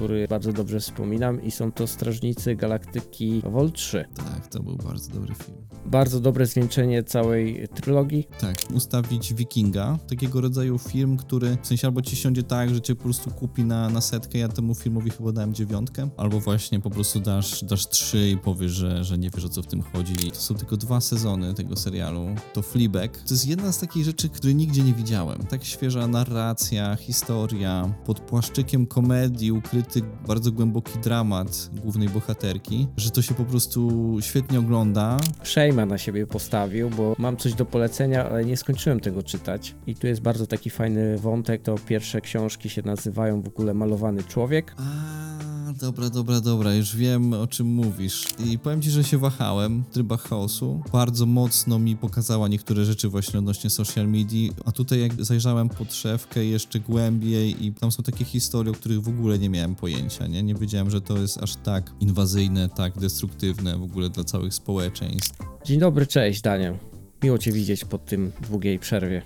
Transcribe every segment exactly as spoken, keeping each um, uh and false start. który bardzo dobrze wspominam, i są to Strażnicy Galaktyki Vol. trzy. Tak, to był bardzo dobry film. Bardzo dobre zwieńczenie całej trylogii. Tak, ustawić Wikinga, takiego rodzaju film, który w sensie albo ci siądzie tak, że cię po prostu kupi na, na setkę, ja temu filmowi chyba dałem dziewiątkę, albo właśnie po prostu dasz, dasz trzy i powiesz, że, że nie wiesz, o co w tym chodzi. To są tylko dwa sezony tego serialu, to Fleabag. To jest jedna z takich rzeczy, której nigdzie nie widziałem. Tak świeża narracja, historia, pod płaszczykiem komedii ukryty bardzo głęboki dramat głównej bohaterki, że to się po prostu świetnie ogląda. Shane'a na siebie postawił, bo mam coś do polecenia, ale nie skończyłem tego czytać. I tu jest bardzo taki fajny wątek, to pierwsze książki się nazywają w ogóle Malowany człowiek. A, dobra, dobra, dobra, już wiem, o czym mówisz. I powiem ci, że się wahałem w Trybach chaosu. Bardzo mocno mi pokazała niektóre rzeczy właśnie odnośnie social media, a tutaj jak zajrzałem pod szewkę jeszcze głębiej i tam są takie historie, o których w ogóle nie miałem pojęcia, nie? Nie wiedziałem, że to jest aż tak inwazyjne, tak destruktywne w ogóle dla całych społeczeństw. Dzień dobry, cześć Daniel. Miło cię widzieć po tym długiej przerwie.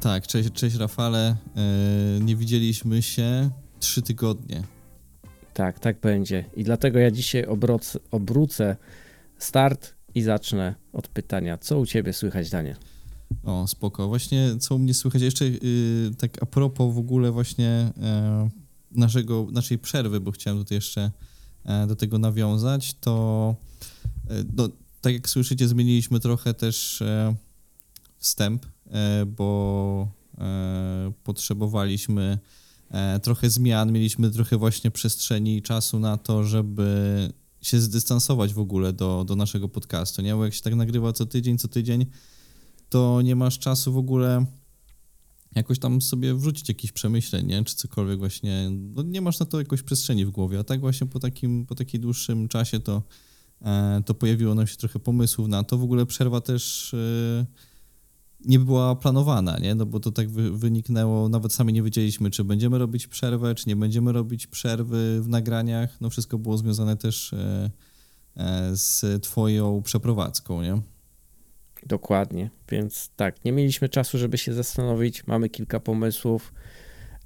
Tak, cześć, cześć Rafale. Yy, nie widzieliśmy się trzy tygodnie. Tak, tak będzie. I dlatego ja dzisiaj obroc, obrócę start i zacznę od pytania. Co u ciebie słychać, Daniel? O, spoko. Właśnie co u mnie słychać? Jeszcze yy, tak a propos w ogóle właśnie yy, naszego, naszej przerwy, bo chciałem tutaj jeszcze yy, do tego nawiązać, to yy, do, tak jak słyszycie, zmieniliśmy trochę też yy, wstęp, yy, bo yy, potrzebowaliśmy yy, trochę zmian, mieliśmy trochę właśnie przestrzeni i czasu na to, żeby się zdystansować w ogóle do, do naszego podcastu, nie? Bo jak się tak nagrywa co tydzień, co tydzień, to nie masz czasu w ogóle jakoś tam sobie wrzucić jakichś przemyśleń, nie? Czy cokolwiek właśnie, no nie masz na to jakoś przestrzeni w głowie, a tak właśnie po takim, po takim dłuższym czasie to, to pojawiło nam się trochę pomysłów na to. W ogóle przerwa też nie była planowana, nie? No bo to tak wyniknęło, nawet sami nie wiedzieliśmy, czy będziemy robić przerwę, czy nie będziemy robić przerwy w nagraniach, no wszystko było związane też z twoją przeprowadzką, nie? Dokładnie, więc tak, nie mieliśmy czasu, żeby się zastanowić, mamy kilka pomysłów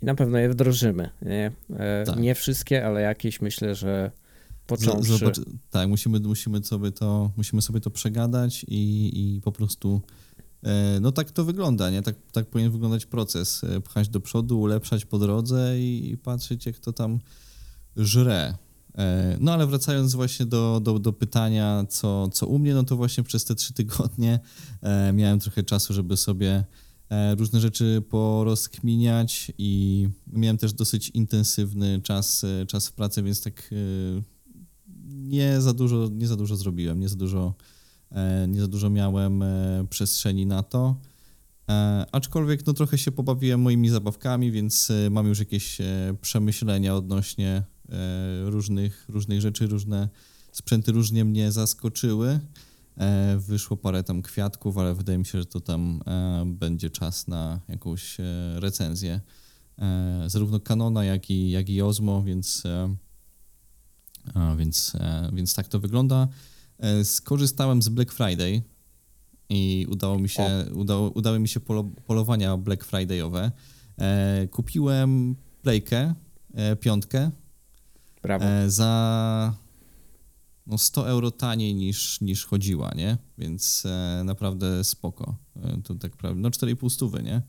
i na pewno je wdrożymy, nie? E, tak. Nie wszystkie, ale jakieś, myślę, że począwszy. Z, zobacz, tak, musimy, musimy, sobie to, musimy sobie to przegadać i, i po prostu, e, no tak to wygląda, nie? Tak, tak powinien wyglądać proces, pchać do przodu, ulepszać po drodze i, i patrzeć, jak to tam żre. No ale wracając właśnie do, do, do pytania, co, co u mnie, no to właśnie przez te trzy tygodnie e, miałem trochę czasu, żeby sobie e, różne rzeczy porozkminiać i miałem też dosyć intensywny czas, czas w pracy, więc tak e, nie za dużo, nie za dużo zrobiłem, nie za dużo, e, nie za dużo miałem e, przestrzeni na to. E, aczkolwiek no trochę się pobawiłem moimi zabawkami, więc e, mam już jakieś e, przemyślenia odnośnie różnych, różnych rzeczy, różne sprzęty różnie mnie zaskoczyły. Wyszło parę tam kwiatków, ale wydaje mi się, że to tam będzie czas na jakąś recenzję zarówno Canona, jak i, jak i Osmo, więc, więc, więc tak to wygląda. Skorzystałem z Black Friday i udało mi się, udało, udały mi się polo, polowania Black Fridayowe. Kupiłem Playkę, piątkę. Brawo. Za no sto euro taniej niż, niż chodziła, nie? Więc e, naprawdę spoko. E, to tak prawie, no cztery i pół stówy, nie?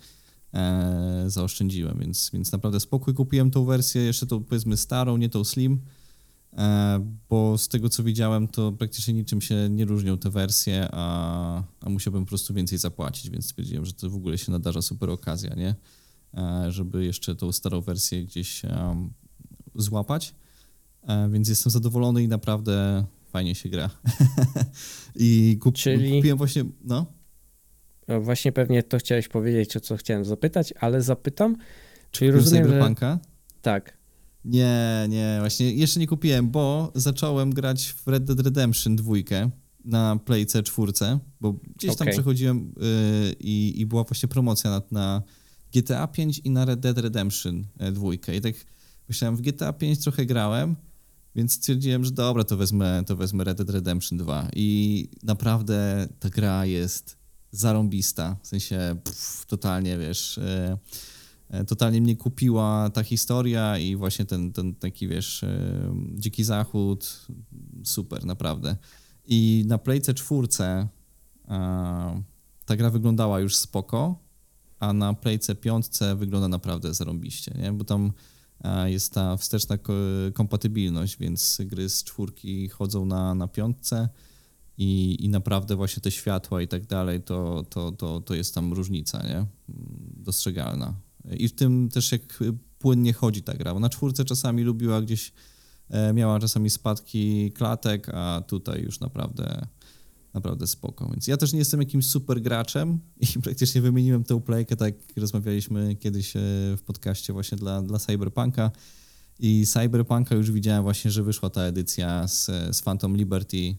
E, zaoszczędziłem, więc, więc naprawdę spoko. I kupiłem tą wersję, jeszcze tą powiedzmy starą, nie tą slim, e, bo z tego co widziałem, to praktycznie niczym się nie różnią te wersje, a, a musiałbym po prostu więcej zapłacić, więc stwierdziłem, że to w ogóle się nadarza super okazja, nie? E, żeby jeszcze tą starą wersję gdzieś um, złapać. Więc jestem zadowolony i naprawdę fajnie się gra. I kup, Czyli... kupiłem właśnie, no. Właśnie pewnie to chciałeś powiedzieć, o co chciałem zapytać, ale zapytam. Czyli rozumiem, Cyberpunka? Że... Tak. Nie, nie, właśnie jeszcze nie kupiłem, bo zacząłem grać w Red Dead Redemption dwa na Playce cztery, bo gdzieś okay. tam przechodziłem yy, i, i była właśnie promocja na, na G T A pięć i na Red Dead Redemption dwa i tak myślałem, w G T A pięć trochę grałem, więc stwierdziłem, że dobra, to wezmę, to wezmę Red Dead Redemption dwa i naprawdę ta gra jest zarąbista, w sensie pff, totalnie, wiesz, totalnie mnie kupiła ta historia i właśnie ten, ten taki, wiesz, Dziki Zachód, super, naprawdę. I na Playce czwórce ta gra wyglądała już spoko, a na Playce piątce wygląda naprawdę zarąbiście, nie? Bo tam jest ta wsteczna kompatybilność, więc gry z czwórki chodzą na, na piątce i, i naprawdę właśnie te światła i tak dalej, to, to, to, to jest tam różnica, nie? Dostrzegalna. I w tym też jak płynnie chodzi ta gra, bo na czwórce czasami lubiła gdzieś, miała czasami spadki klatek, a tutaj już naprawdę, naprawdę spoko. Więc ja też nie jestem jakimś super graczem i praktycznie wymieniłem tę playkę, tak jak rozmawialiśmy kiedyś w podcaście właśnie dla, dla Cyberpunka. I Cyberpunka już widziałem właśnie, że wyszła ta edycja z, z Phantom Liberty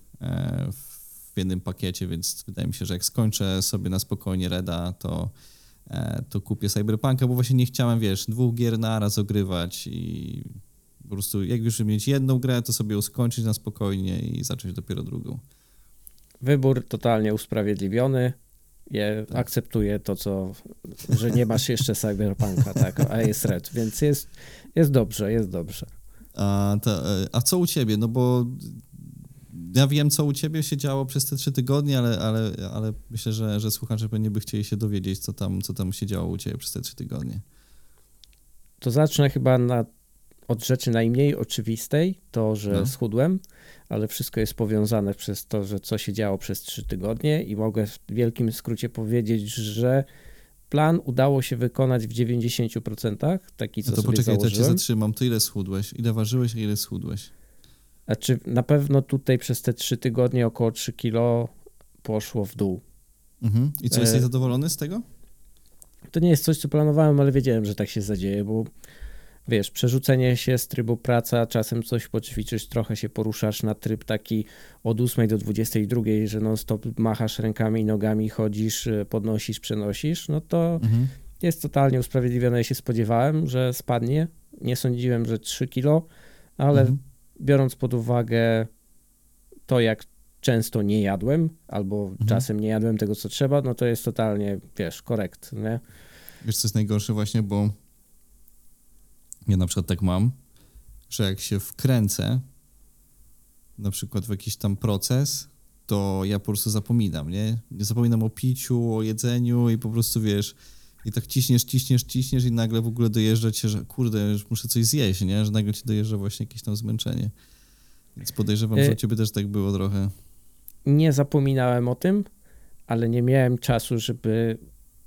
w jednym pakiecie, więc wydaje mi się, że jak skończę sobie na spokojnie Reda, to to kupię Cyberpunka, bo właśnie nie chciałem, wiesz, dwóch gier naraz ogrywać i po prostu jak już mieć jedną grę, to sobie ją skończyć na spokojnie i zacząć dopiero drugą. Wybór totalnie usprawiedliwiony. Je, tak. Akceptuję to, co, że nie masz jeszcze Cyberpunka, tak, a jest Red, więc jest, jest dobrze, jest dobrze. A, ta, a co u ciebie? No bo ja wiem, co u ciebie się działo przez te trzy tygodnie, ale, ale, ale myślę, że, że słuchacze pewnie by chcieli się dowiedzieć, co tam, co tam się działo u ciebie przez te trzy tygodnie. To zacznę chyba na, od rzeczy najmniej oczywistej, to, że no. schudłem, ale wszystko jest powiązane przez to, że co się działo przez trzy tygodnie i mogę w wielkim skrócie powiedzieć, że plan udało się wykonać w dziewięćdziesiąt procent, taki co no to sobie poczekaj, założyłem. To cię zatrzymam, to ile schudłeś? Ile ważyłeś, a ile schudłeś? Znaczy na pewno tutaj przez te trzy tygodnie około trzy kilo poszło w dół. Mhm. I co, jesteś zadowolony z tego? To nie jest coś, co planowałem, ale wiedziałem, że tak się zadzieje, bo wiesz, przerzucenie się z trybu praca, czasem coś poćwiczysz, trochę się poruszasz na tryb taki od ósmej do dwudziestej drugiej, że non stop machasz rękami i nogami, chodzisz, podnosisz, przenosisz, no to mhm. jest totalnie usprawiedliwione. Ja się spodziewałem, że spadnie. Nie sądziłem, że trzy kilo, ale mhm. biorąc pod uwagę to, jak często nie jadłem, albo mhm. czasem nie jadłem tego, co trzeba, no to jest totalnie, wiesz, korekt, nie? Wiesz, co jest najgorsze właśnie, bo ja na przykład tak mam, że jak się wkręcę na przykład w jakiś tam proces, to ja po prostu zapominam, nie? Zapominam o piciu, o jedzeniu i po prostu, wiesz, i tak ciśniesz, ciśniesz, ciśniesz i nagle w ogóle dojeżdża cię, że kurde, już muszę coś zjeść, nie? Że nagle ci dojeżdża właśnie jakieś tam zmęczenie. Więc podejrzewam, że u ciebie też tak było trochę. Nie zapominałem o tym, ale nie miałem czasu, żeby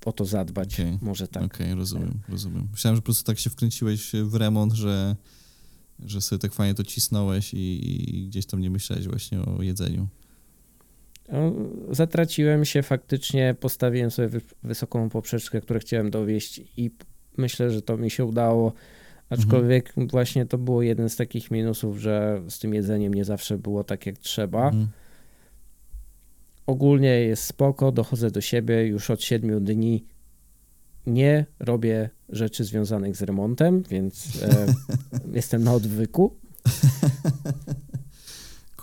o to zadbać. Okay. Może tak. Okej, okay, rozumiem, rozumiem. Myślałem, że po prostu tak się wkręciłeś w remont, że, że sobie tak fajnie to cisnąłeś i, i gdzieś tam nie myślałeś właśnie o jedzeniu. Zatraciłem się faktycznie, postawiłem sobie wysoką poprzeczkę, którą chciałem dowieść i myślę, że to mi się udało, aczkolwiek mhm. właśnie to było jeden z takich minusów, że z tym jedzeniem nie zawsze było tak jak trzeba. Mhm. Ogólnie jest spoko, dochodzę do siebie, już od siedmiu dni nie robię rzeczy związanych z remontem, więc e, jestem na odwyku.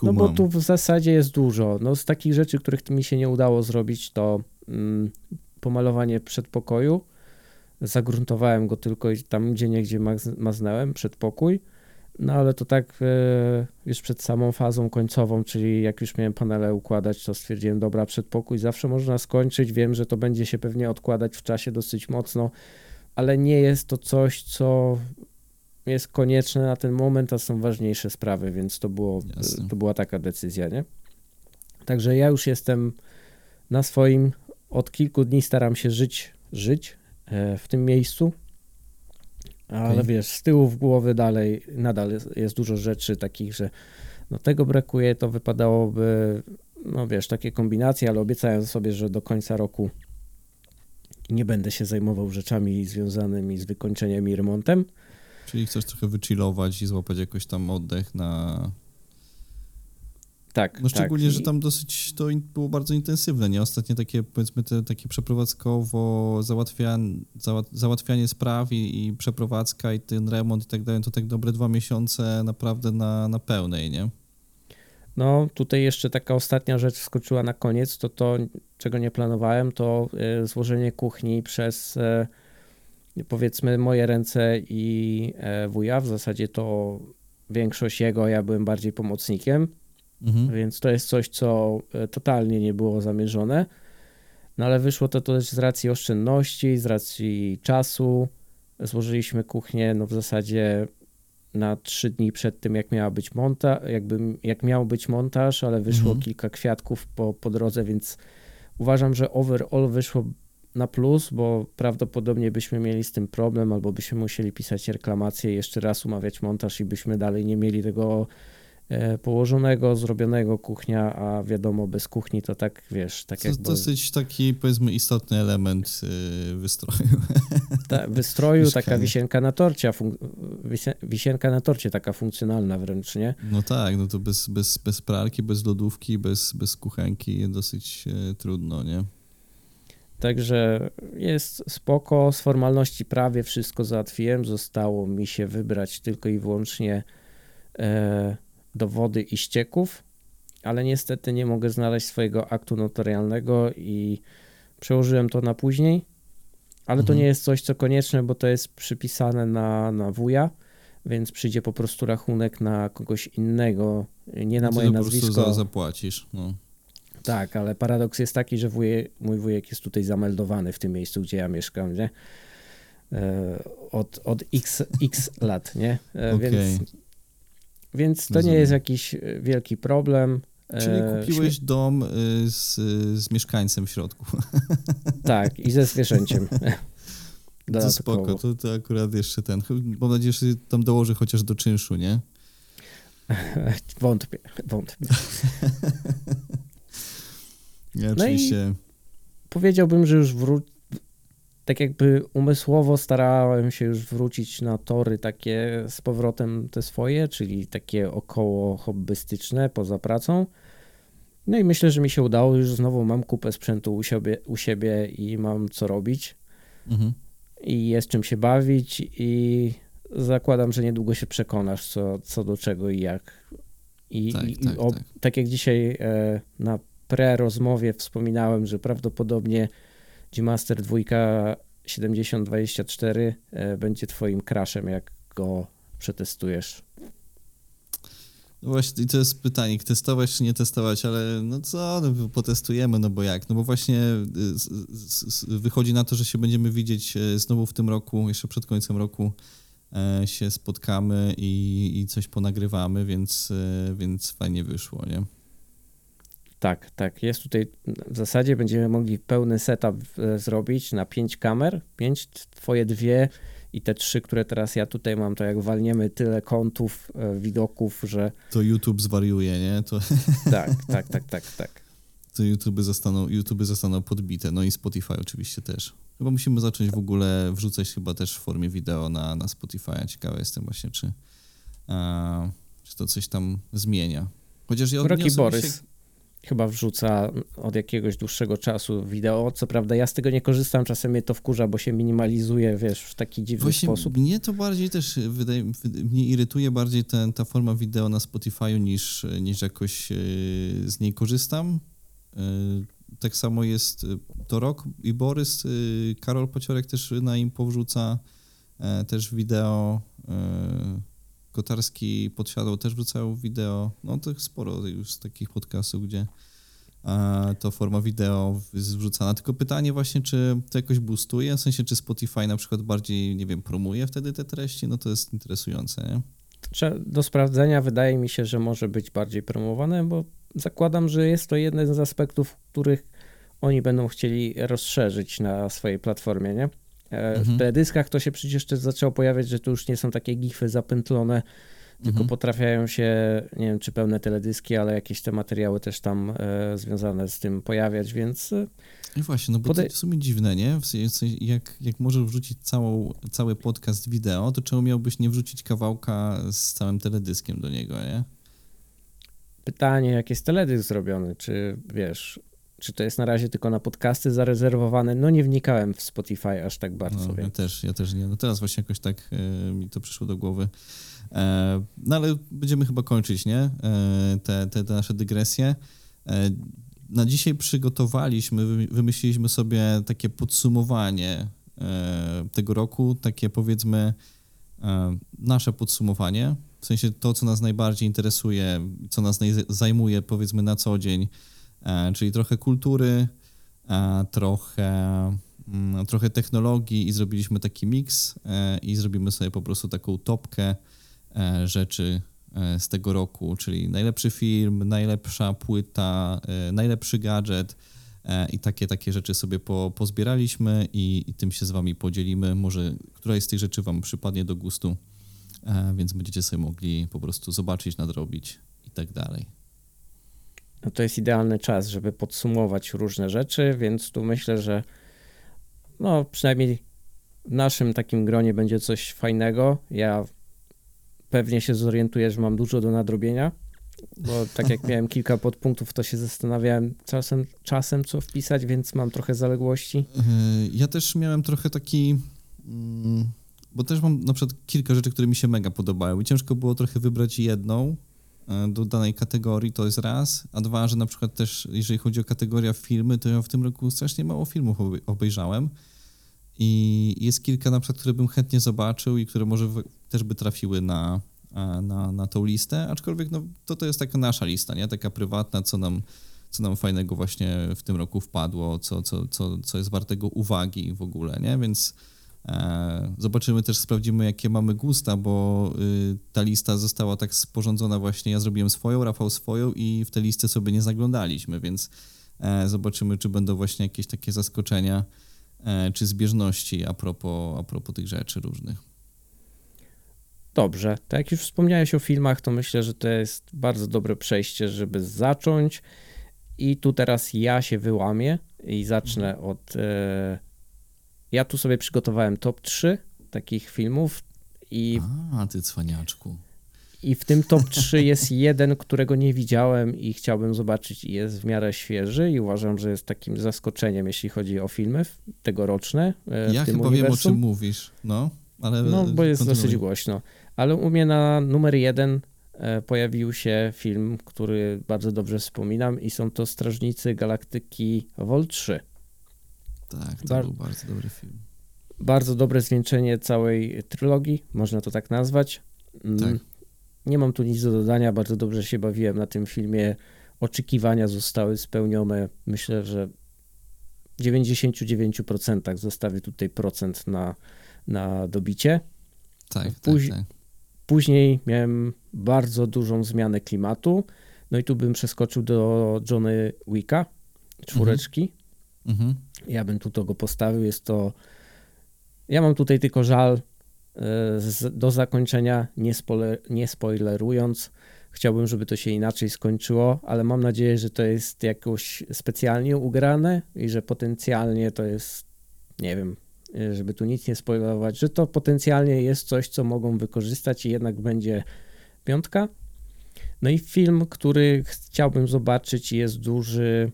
No bo tu w zasadzie jest dużo. No z takich rzeczy, których mi się nie udało zrobić, to mm, pomalowanie przedpokoju. Zagruntowałem go tylko tam, gdzie niegdzie maznałem przedpokój. No ale to tak y, już przed samą fazą końcową, czyli jak już miałem panele układać, to stwierdziłem, dobra, przedpokój zawsze można skończyć. Wiem, że to będzie się pewnie odkładać w czasie dosyć mocno, ale nie jest to coś, co jest konieczne na ten moment, a są ważniejsze sprawy, więc to, było, to była taka decyzja, nie? Także ja już jestem na swoim, od kilku dni staram się żyć, żyć w tym miejscu, ale okay. wiesz, z tyłu w głowy dalej, nadal jest, jest dużo rzeczy takich, że no tego brakuje, to wypadałoby, no wiesz, takie kombinacje, ale obiecałem sobie, że do końca roku nie będę się zajmował rzeczami związanymi z wykończeniem i remontem. Czyli chcesz trochę wychillować i złapać jakoś tam oddech na... Tak, No szczególnie, tak. że tam dosyć to było bardzo intensywne, nie? Ostatnie takie, powiedzmy, te, takie przeprowadzkowo załatwianie, załatwianie spraw i, i przeprowadzka i ten remont i tak dalej, to tak dobre dwa miesiące naprawdę na, na pełnej, nie? No tutaj jeszcze taka ostatnia rzecz wskoczyła na koniec, to to, czego nie planowałem, to złożenie kuchni przez... powiedzmy moje ręce i wuja, w zasadzie to większość jego, ja byłem bardziej pomocnikiem, mhm. więc to jest coś, co totalnie nie było zamierzone, no ale wyszło to też z racji oszczędności, z racji czasu. Złożyliśmy kuchnię no w zasadzie na trzy dni przed tym, jak miała być monta- jakby, jak miał być montaż, ale wyszło mhm. kilka kwiatków po, po drodze, więc uważam, że overall wyszło na plus, bo prawdopodobnie byśmy mieli z tym problem, albo byśmy musieli pisać reklamację, jeszcze raz umawiać montaż i byśmy dalej nie mieli tego położonego, zrobionego kuchnia, a wiadomo, bez kuchni to tak, wiesz, tak jakby... To dosyć taki, powiedzmy, istotny element wystroju. Ta, wystroju, mieszkanie. Taka wisienka na torcie, fun... wisienka na torcie, taka funkcjonalna wręcz, nie? No tak, no to bez, bez, bez pralki, bez lodówki, bez, bez kuchenki dosyć trudno, nie? Także jest spoko, z formalności prawie wszystko załatwiłem, zostało mi się wybrać tylko i wyłącznie e, do wody i ścieków, ale niestety nie mogę znaleźć swojego aktu notarialnego i przełożyłem to na później, ale mhm. to nie jest coś, co konieczne, bo to jest przypisane na, na wuja, więc przyjdzie po prostu rachunek na kogoś innego, nie na no moje to nazwisko. Po prostu za, zapłacisz, no. Tak, ale paradoks jest taki, że wuje, mój wujek jest tutaj zameldowany w tym miejscu, gdzie ja mieszkam, nie? Od, od x, x lat, nie? Okay. Więc, więc to Rozumiem. nie jest jakiś wielki problem. Czyli kupiłeś Śmie- dom z, z mieszkańcem w środku. Tak, i ze zwierzęciem. To spoko, to, to akurat jeszcze ten. Mam nadzieję, że tam dołoży chociaż do czynszu, nie? Wątpię, wątpię. Ja no oczywiście. Powiedziałbym, że już wró- tak jakby umysłowo starałem się już wrócić na tory takie z powrotem te swoje, czyli takie około hobbystyczne poza pracą. No i myślę, że mi się udało. Już znowu mam kupę sprzętu u siebie, u siebie i mam co robić. Mhm. I jest czym się bawić i zakładam, że niedługo się przekonasz co, co do czego i jak. I, tak, i, tak, o, tak. tak jak dzisiaj e, na pre-rozmowie wspominałem, że prawdopodobnie Master dwa siedem zero dwa cztery będzie twoim crashem, jak go przetestujesz. No właśnie, to jest pytanie, testować czy nie testować, ale no co, no potestujemy, no bo jak? No bo właśnie wychodzi na to, że się będziemy widzieć znowu w tym roku, jeszcze przed końcem roku się spotkamy i, i coś ponagrywamy, więc, więc fajnie wyszło, nie? Tak, tak. Jest tutaj, w zasadzie będziemy mogli pełny setup zrobić na pięć kamer, pięć, twoje dwie i te trzy, które teraz ja tutaj mam, to jak walniemy tyle kątów, widoków, że... To YouTube zwariuje, nie? To... Tak, tak, tak, tak, tak. To YouTube zostaną, YouTube zostaną podbite, no i Spotify oczywiście też. Chyba musimy zacząć w ogóle wrzucać chyba też w formie wideo na, na Spotify. Ciekawy jestem właśnie, czy, a, czy to coś tam zmienia. Chociaż ja Rocky Borys. Się... Chyba wrzuca od jakiegoś dłuższego czasu wideo. Co prawda ja z tego nie korzystam, czasem mnie to wkurza, bo się minimalizuje, wiesz, w taki dziwny Właśnie sposób. Mnie to bardziej też, wydaje, mnie irytuje bardziej ten, ta forma wideo na Spotify niż, niż jakoś z niej korzystam. Tak samo jest to Rok i Borys. Karol Paciorek też na im powrzuca też wideo. Kotarski Podsiadał też wrzucał wideo, no to sporo już takich podcastów, gdzie a, to forma wideo jest wrzucana. Tylko pytanie właśnie, czy to jakoś boostuje, w sensie czy Spotify na przykład bardziej, nie wiem, promuje wtedy te treści, no to jest interesujące, nie? Do sprawdzenia wydaje mi się, że może być bardziej promowane, bo zakładam, że jest to jeden z aspektów, których oni będą chcieli rozszerzyć na swojej platformie, nie? W mhm. teledyskach to się przecież też zaczęło pojawiać, że to już nie są takie gify zapętlone, tylko mhm. potrafiają się, nie wiem czy pełne teledyski, ale jakieś te materiały też tam e, związane z tym pojawiać, więc... I właśnie, no bo pode... to w sumie dziwne, nie? W sensie, jak, jak możesz wrzucić całą, cały podcast wideo, to czemu miałbyś nie wrzucić kawałka z całym teledyskiem do niego, nie? Pytanie, jak jest teledysk zrobiony, czy wiesz... Czy to jest na razie tylko na podcasty zarezerwowane? No nie wnikałem w Spotify aż tak bardzo. No, ja też, ja też nie. No teraz właśnie jakoś tak e, mi to przyszło do głowy. E, no ale będziemy chyba kończyć, nie? E, te, te, te nasze dygresje. E, na dzisiaj przygotowaliśmy, wymyśliliśmy sobie takie podsumowanie tego roku, takie powiedzmy nasze podsumowanie, w sensie to, co nas najbardziej interesuje, co nas zajmuje powiedzmy na co dzień, czyli trochę kultury, trochę, trochę technologii i zrobiliśmy taki miks i zrobimy sobie po prostu taką topkę rzeczy z tego roku, czyli najlepszy film, najlepsza płyta, najlepszy gadżet i takie takie rzeczy sobie po, pozbieraliśmy i, i tym się z wami podzielimy. Może któraś z tych rzeczy wam przypadnie do gustu, więc będziecie sobie mogli po prostu zobaczyć, nadrobić i tak dalej. No to jest idealny czas, żeby podsumować różne rzeczy, więc tu myślę, że no przynajmniej w naszym takim gronie będzie coś fajnego. Ja pewnie się zorientuję, że mam dużo do nadrobienia, bo tak jak miałem kilka podpunktów, to się zastanawiałem czasem, czasem co wpisać, więc mam trochę zaległości. Ja też miałem trochę taki, bo też mam na przykład kilka rzeczy, które mi się mega podobały i ciężko było trochę wybrać jedną do danej kategorii, to jest raz, a dwa, że na przykład też jeżeli chodzi o kategorię filmy, to ja w tym roku strasznie mało filmów obejrzałem i jest kilka na przykład, które bym chętnie zobaczył i które może też by trafiły na, na, na tą listę, aczkolwiek no, to, to jest taka nasza lista, nie? Taka prywatna, co nam, co nam fajnego właśnie w tym roku wpadło, co, co, co, co jest wartego uwagi w ogóle, nie? Więc e, zobaczymy też, sprawdzimy jakie mamy gusta, bo y, ta lista została tak sporządzona właśnie, ja zrobiłem swoją, Rafał swoją i w tę listę sobie nie zaglądaliśmy, więc e, zobaczymy, czy będą właśnie jakieś takie zaskoczenia, e, czy zbieżności a propos, a propos tych rzeczy różnych. Dobrze, tak jak już wspomniałeś o filmach, to myślę, że to jest bardzo dobre przejście, żeby zacząć i tu teraz ja się wyłamię i zacznę od... E... Ja tu sobie przygotowałem top trzy takich filmów i... A, ty cwaniaczku. I w tym top trzy jest jeden, którego nie widziałem i chciałbym zobaczyć i jest w miarę świeży i uważam, że jest takim zaskoczeniem, jeśli chodzi o filmy tegoroczne w ja tym chyba uniwersum. Wiem, o czym mówisz, no. Ale no, bo jest kontynuuj. Dosyć głośno. Ale u mnie na numer jeden pojawił się film, który bardzo dobrze wspominam i są to Strażnicy Galaktyki Vol. trzy. Tak, to Bar- był bardzo dobry film. Bardzo dobre zwieńczenie całej trylogii, można to tak nazwać. Tak. Nie mam tu nic do dodania, bardzo dobrze się bawiłem na tym filmie. Oczekiwania zostały spełnione. Myślę, że w dziewięćdziesiąt dziewięć procent zostawię tutaj procent na na dobicie. Tak, Póź- tak, tak. Później miałem bardzo dużą zmianę klimatu. No i tu bym przeskoczył do Johnny Wicka, czwóreczki. Mm-hmm. Ja bym tu go postawił. Jest to... Ja mam tutaj tylko żal y, z, do zakończenia, nie, spoiler, nie spoilerując. Chciałbym, żeby to się inaczej skończyło, ale mam nadzieję, że to jest jakoś specjalnie ugrane i że potencjalnie to jest, nie wiem, żeby tu nic nie spoilować, że to potencjalnie jest coś, co mogą wykorzystać i jednak będzie piątka. No i film, który chciałbym zobaczyć, jest duży,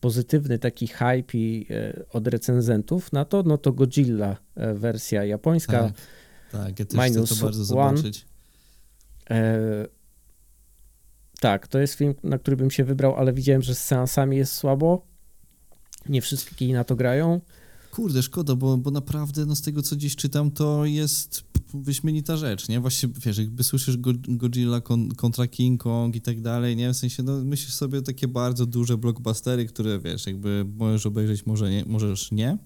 pozytywny taki hype i od recenzentów na to, no to Godzilla, wersja japońska. Tak, tak ja też Minus chcę to bardzo One. Zobaczyć. E, tak, to jest film, na który bym się wybrał, ale widziałem, że z seansami jest słabo. Nie wszystkie na to grają. Kurde, szkoda, bo, bo naprawdę no z tego, co dziś czytam, to jest wyśmienita rzecz, nie? Właśnie, wiesz, jakby słyszysz Godzilla kontra King Kong i tak dalej, nie? W sensie, no myślisz sobie takie bardzo duże blockbustery, które, wiesz, jakby możesz obejrzeć, może nie, możesz nie.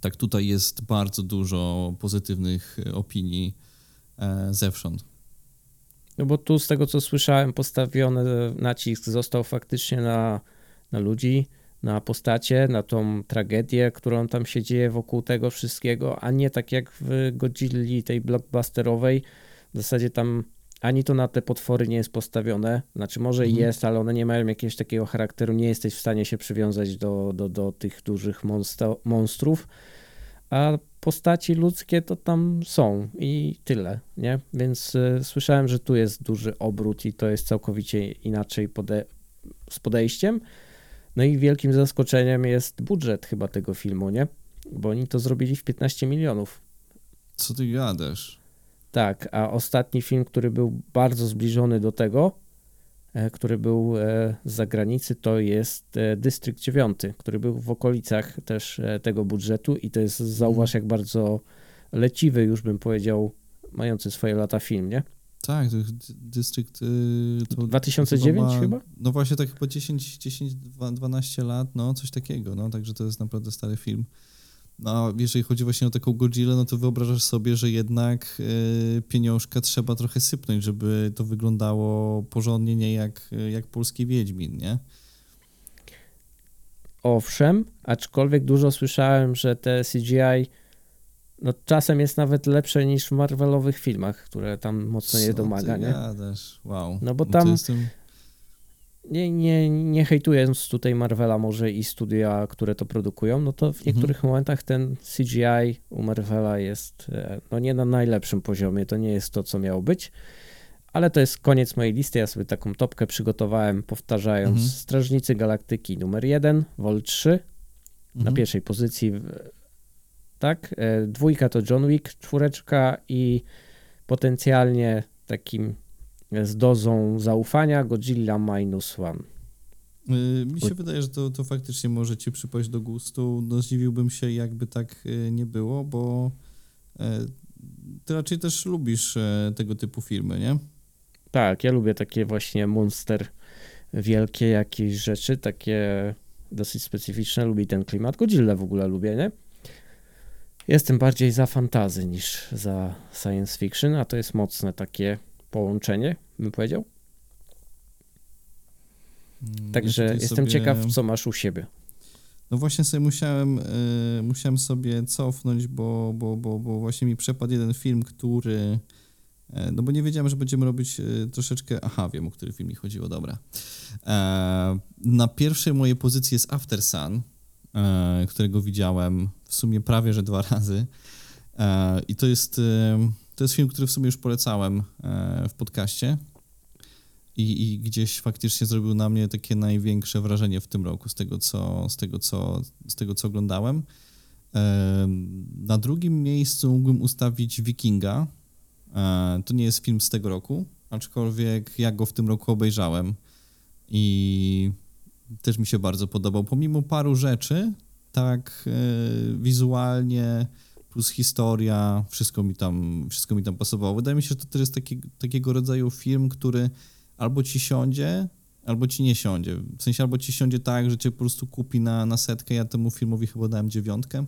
Tak tutaj jest bardzo dużo pozytywnych opinii e, zewsząd. No bo tu z tego, co słyszałem, postawiony nacisk został faktycznie na, na ludzi, na postacie, na tą tragedię, którą tam się dzieje wokół tego wszystkiego, a nie tak jak w Godzilli tej blockbusterowej. W zasadzie tam ani to na te potwory nie jest postawione, znaczy może mhm. jest, ale one nie mają jakiegoś takiego charakteru, nie jesteś w stanie się przywiązać do, do, do tych dużych monstru, monstrów, a postaci ludzkie to tam są i tyle, nie? Więc y, słyszałem, że tu jest duży obrót i to jest całkowicie inaczej pode- z podejściem. No i wielkim zaskoczeniem jest budżet chyba tego filmu, nie? Bo oni to zrobili w piętnaście milionów. Co ty gadasz? Tak, a ostatni film, który był bardzo zbliżony do tego, który był z zagranicy, to jest Dystrykt dziewięć, który był w okolicach też tego budżetu i to jest, zauważ, jak bardzo leciwy, już bym powiedział, mający swoje lata film, nie? Tak, Dystrykt... To dwa tysiące dziewięć chyba, chyba? No właśnie, tak chyba dziesięć, dziesięć, dwanaście lat, no coś takiego, no także to jest naprawdę stary film. No, jeżeli chodzi właśnie o taką Godzillę, no to wyobrażasz sobie, że jednak y, pieniążka trzeba trochę sypnąć, żeby to wyglądało porządnie, nie jak, jak polski Wiedźmin, nie? Owszem, aczkolwiek dużo słyszałem, że te C G I no czasem jest nawet lepsze niż w Marvelowych filmach, które tam mocno je domaga, nie? Gadasz? Wow. No bo tam... No Nie, nie, nie hejtując tutaj Marvela może i studia, które to produkują, no to w niektórych mhm. momentach ten C G I u Marvela jest no nie na najlepszym poziomie, to nie jest to, co miało być, ale to jest koniec mojej listy, ja sobie taką topkę przygotowałem, powtarzając mhm. Strażnicy Galaktyki numer jeden, Vol trzy mhm. na pierwszej pozycji, tak, dwójka to John Wick, czwóreczka i potencjalnie takim z dozą zaufania Godzilla Minus One. Yy, mi się wydaje, że to, to faktycznie może ci przypaść do gustu. No, zdziwiłbym się, jakby tak nie było, bo ty raczej też lubisz tego typu filmy, nie? Tak, ja lubię takie właśnie monster, wielkie jakieś rzeczy, takie dosyć specyficzne. Lubię ten klimat. Godzilla w ogóle lubię, nie? Jestem bardziej za fantasy niż za science fiction, a to jest mocne takie połączenie, bym powiedział. Także ja jestem sobie... ciekaw, co masz u siebie. No właśnie sobie musiałem, yy, musiałem sobie cofnąć, bo, bo, bo, bo właśnie mi przepadł jeden film, który... Yy, no bo nie wiedziałem, że będziemy robić yy, troszeczkę... Aha, wiem, o który film mi chodziło, dobra. Yy, na pierwszej mojej pozycji jest After Sun, yy, którego widziałem w sumie prawie, że dwa razy. Yy, I to jest... Yy, To jest film, który w sumie już polecałem w podcaście i, i gdzieś faktycznie zrobił na mnie takie największe wrażenie w tym roku z tego, co, z tego, co, z tego, co oglądałem. Na drugim miejscu mógłbym ustawić Wikinga. To nie jest film z tego roku, aczkolwiek ja go w tym roku obejrzałem i też mi się bardzo podobał. Pomimo paru rzeczy, tak wizualnie... plus historia, wszystko mi tam, wszystko mi tam pasowało. Wydaje mi się, że to też jest taki, takiego rodzaju film, który albo ci siądzie, albo ci nie siądzie. W sensie albo ci siądzie tak, że cię po prostu kupi na, na setkę. Ja temu filmowi chyba dałem dziewiątkę.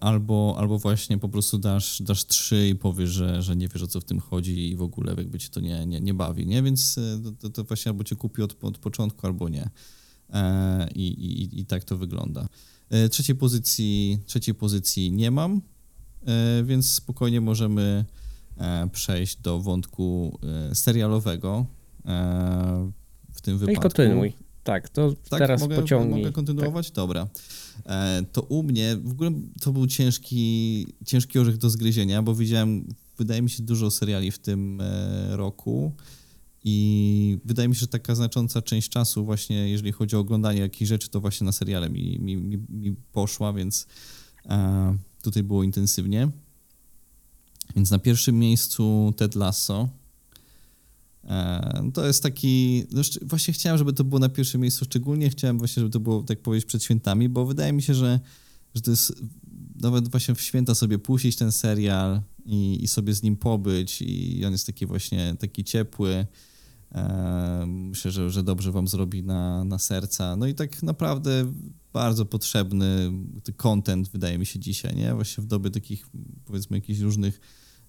Albo, albo właśnie po prostu dasz, dasz trzy i powiesz, że, że nie wiesz, o co w tym chodzi i w ogóle jakby cię to nie, nie, nie bawi, nie? Więc to, to właśnie albo cię kupi od, od początku, albo nie. I, i, i tak to wygląda. Trzeciej pozycji, trzeciej pozycji nie mam, więc spokojnie możemy przejść do wątku serialowego w tym wypadku. I kontynuuj. Tak, to tak, teraz mogę, pociągnij. Mogę kontynuować? Tak. Dobra. To u mnie w ogóle to był ciężki, ciężki orzech do zgryzienia, bo widziałem, wydaje mi się, dużo seriali w tym roku i wydaje mi się, że taka znacząca część czasu właśnie, jeżeli chodzi o oglądanie jakichś rzeczy, to właśnie na seriale mi, mi, mi poszła, więc e, tutaj było intensywnie. Więc na pierwszym miejscu Ted Lasso. E, to jest taki... No, właśnie chciałem, żeby to było na pierwszym miejscu, szczególnie chciałem właśnie, żeby to było, tak powiedzieć, przed świętami, bo wydaje mi się, że, że to jest... Nawet właśnie w święta sobie puścić ten serial i, i sobie z nim pobyć i on jest taki właśnie, taki ciepły. Myślę, że, że dobrze wam zrobi na, na serca. No i tak naprawdę bardzo potrzebny content wydaje mi się dzisiaj, nie? Właśnie w dobie takich, powiedzmy, jakichś różnych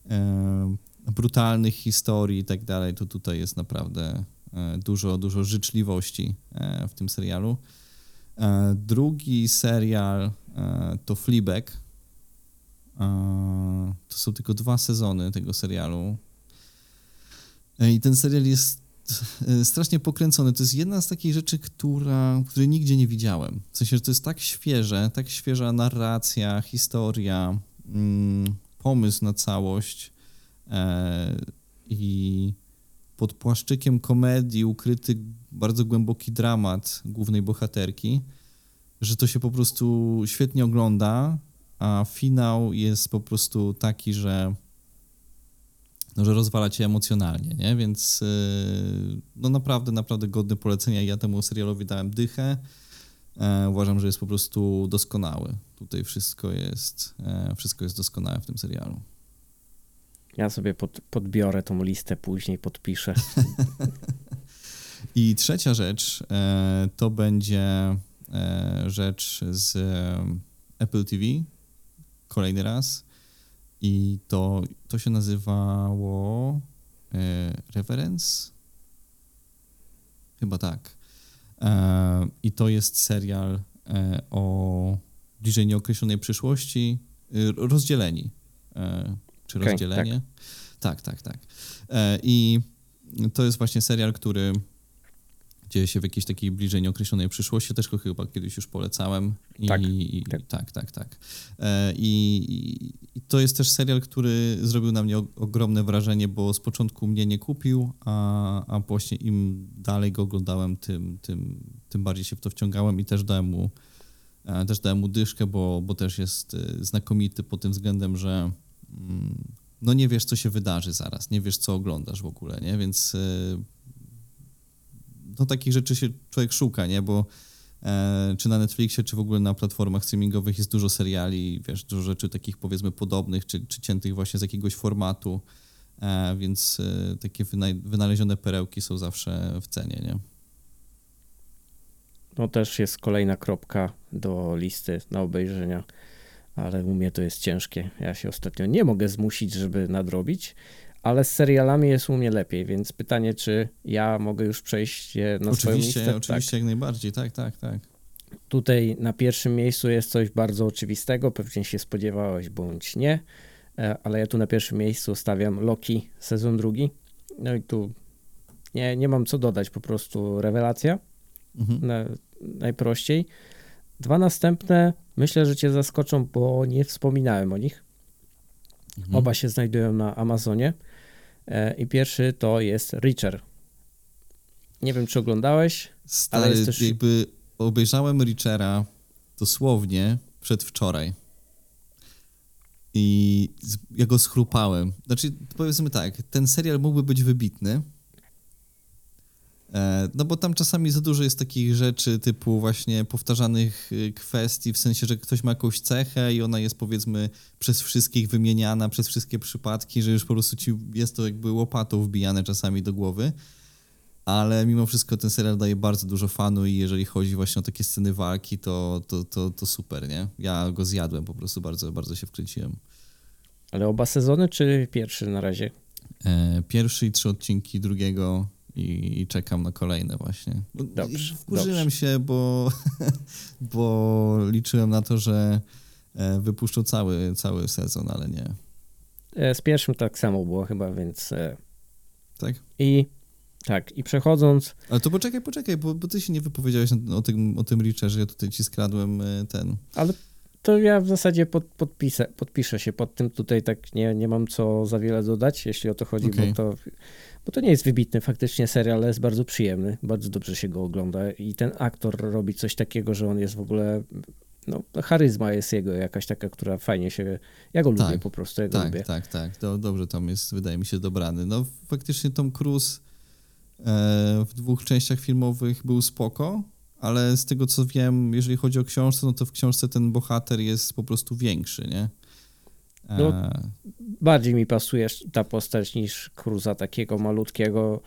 e, brutalnych historii i tak dalej, to tutaj jest naprawdę dużo, dużo życzliwości w tym serialu. E, drugi serial e, to Fleabag. E, to są tylko dwa sezony tego serialu. I ten serial jest strasznie pokręcony. To jest jedna z takich rzeczy, która, której nigdzie nie widziałem. W sensie, że to jest tak świeże, tak świeża narracja, historia, mm, pomysł na całość e, i pod płaszczykiem komedii ukryty bardzo głęboki dramat głównej bohaterki, że to się po prostu świetnie ogląda, a finał jest po prostu taki, że no, że rozwala cię emocjonalnie, nie? Więc yy, no naprawdę, naprawdę godny polecenia. Ja temu serialowi dałem dychę. E, uważam, że jest po prostu doskonały. Tutaj wszystko jest, e, wszystko jest doskonałe w tym serialu. Ja sobie pod, podbiorę tą listę, później podpiszę. I trzecia rzecz e, to będzie e, rzecz z Apple T V, kolejny raz. I to, to się nazywało e, Severance? Chyba tak. E, I to jest serial e, o bliżej nieokreślonej przyszłości, e, rozdzieleni. E, czy okay, rozdzielenie? Tak, tak, tak. tak. E, I to jest właśnie serial, który dzieje się w jakiejś takiej bliżej nieokreślonej przyszłości. Też go chyba kiedyś już polecałem. I, tak, i, tak. tak, tak, tak. I, I to jest też serial, który zrobił na mnie ogromne wrażenie, bo z początku mnie nie kupił, a, a właśnie im dalej go oglądałem, tym, tym, tym bardziej się w to wciągałem i też dałem mu, też dałem mu dyszkę, bo, bo też jest znakomity pod tym względem, że no nie wiesz, co się wydarzy zaraz, nie wiesz, co oglądasz w ogóle, nie? Więc no takich rzeczy się człowiek szuka, nie? Bo e, czy na Netflixie, czy w ogóle na platformach streamingowych jest dużo seriali, wiesz, dużo rzeczy takich powiedzmy podobnych, czy, czy ciętych właśnie z jakiegoś formatu, e, więc e, takie wyna- wynalezione perełki są zawsze w cenie, nie? No też jest kolejna kropka do listy na obejrzenia, ale u mnie to jest ciężkie. Ja się ostatnio nie mogę zmusić, żeby nadrobić, ale z serialami jest u mnie lepiej, więc pytanie, czy ja mogę już przejść na oczywiście, swoją listę? Oczywiście, tak. Jak najbardziej, tak, tak, tak. Tutaj na pierwszym miejscu jest coś bardzo oczywistego, pewnie się spodziewałeś bądź nie, ale ja tu na pierwszym miejscu stawiam Loki, sezon drugi. No i tu nie, nie mam co dodać, po prostu rewelacja, mhm. na, najprościej. Dwa następne, myślę, że cię zaskoczą, bo nie wspominałem o nich. Mhm. Oba się znajdują na Amazonie. I pierwszy to jest Richer. Nie wiem, czy oglądałeś, Stary, ale jest też... jakby obejrzałem Richera dosłownie przedwczoraj i ja go schrupałem. Znaczy, powiedzmy tak, ten serial mógłby być wybitny, no bo tam czasami za dużo jest takich rzeczy typu właśnie powtarzanych kwestii, w sensie, że ktoś ma jakąś cechę i ona jest powiedzmy przez wszystkich wymieniana, przez wszystkie przypadki, że już po prostu ci jest to jakby łopatą wbijane czasami do głowy, ale mimo wszystko ten serial daje bardzo dużo fanu i jeżeli chodzi właśnie o takie sceny walki, to, to, to, to super, nie? Ja go zjadłem po prostu, bardzo, bardzo się wkręciłem. Ale oba sezony czy pierwszy na razie? Pierwszy i trzy odcinki drugiego. I, i czekam na kolejne właśnie. Dobrze, Wkurzyłem dobrze. się, bo, bo liczyłem na to, że wypuszczą cały, cały sezon, ale nie. Z pierwszym tak samo było chyba, więc... Tak? I tak, i przechodząc... Ale to poczekaj, poczekaj, bo, bo ty się nie wypowiedziałeś o tym, o tym Richerze, ja tutaj ci skradłem ten... Ale to ja w zasadzie pod, podpisę, podpiszę się pod tym, tutaj tak nie, nie mam co za wiele dodać, jeśli o to chodzi, okay. bo to... Bo to nie jest wybitny faktycznie serial, ale jest bardzo przyjemny, bardzo dobrze się go ogląda i ten aktor robi coś takiego, że on jest w ogóle, no charyzma jest jego jakaś taka, która fajnie się, ja go tak, lubię po prostu, ja go tak, lubię. Tak, tak, tak, dobrze tam jest, wydaje mi się, dobrany. No faktycznie Tom Cruise w dwóch częściach filmowych był spoko, ale z tego co wiem, jeżeli chodzi o książkę, no to w książce ten bohater jest po prostu większy, nie? No, bardziej mi pasuje ta postać niż Cruza takiego malutkiego,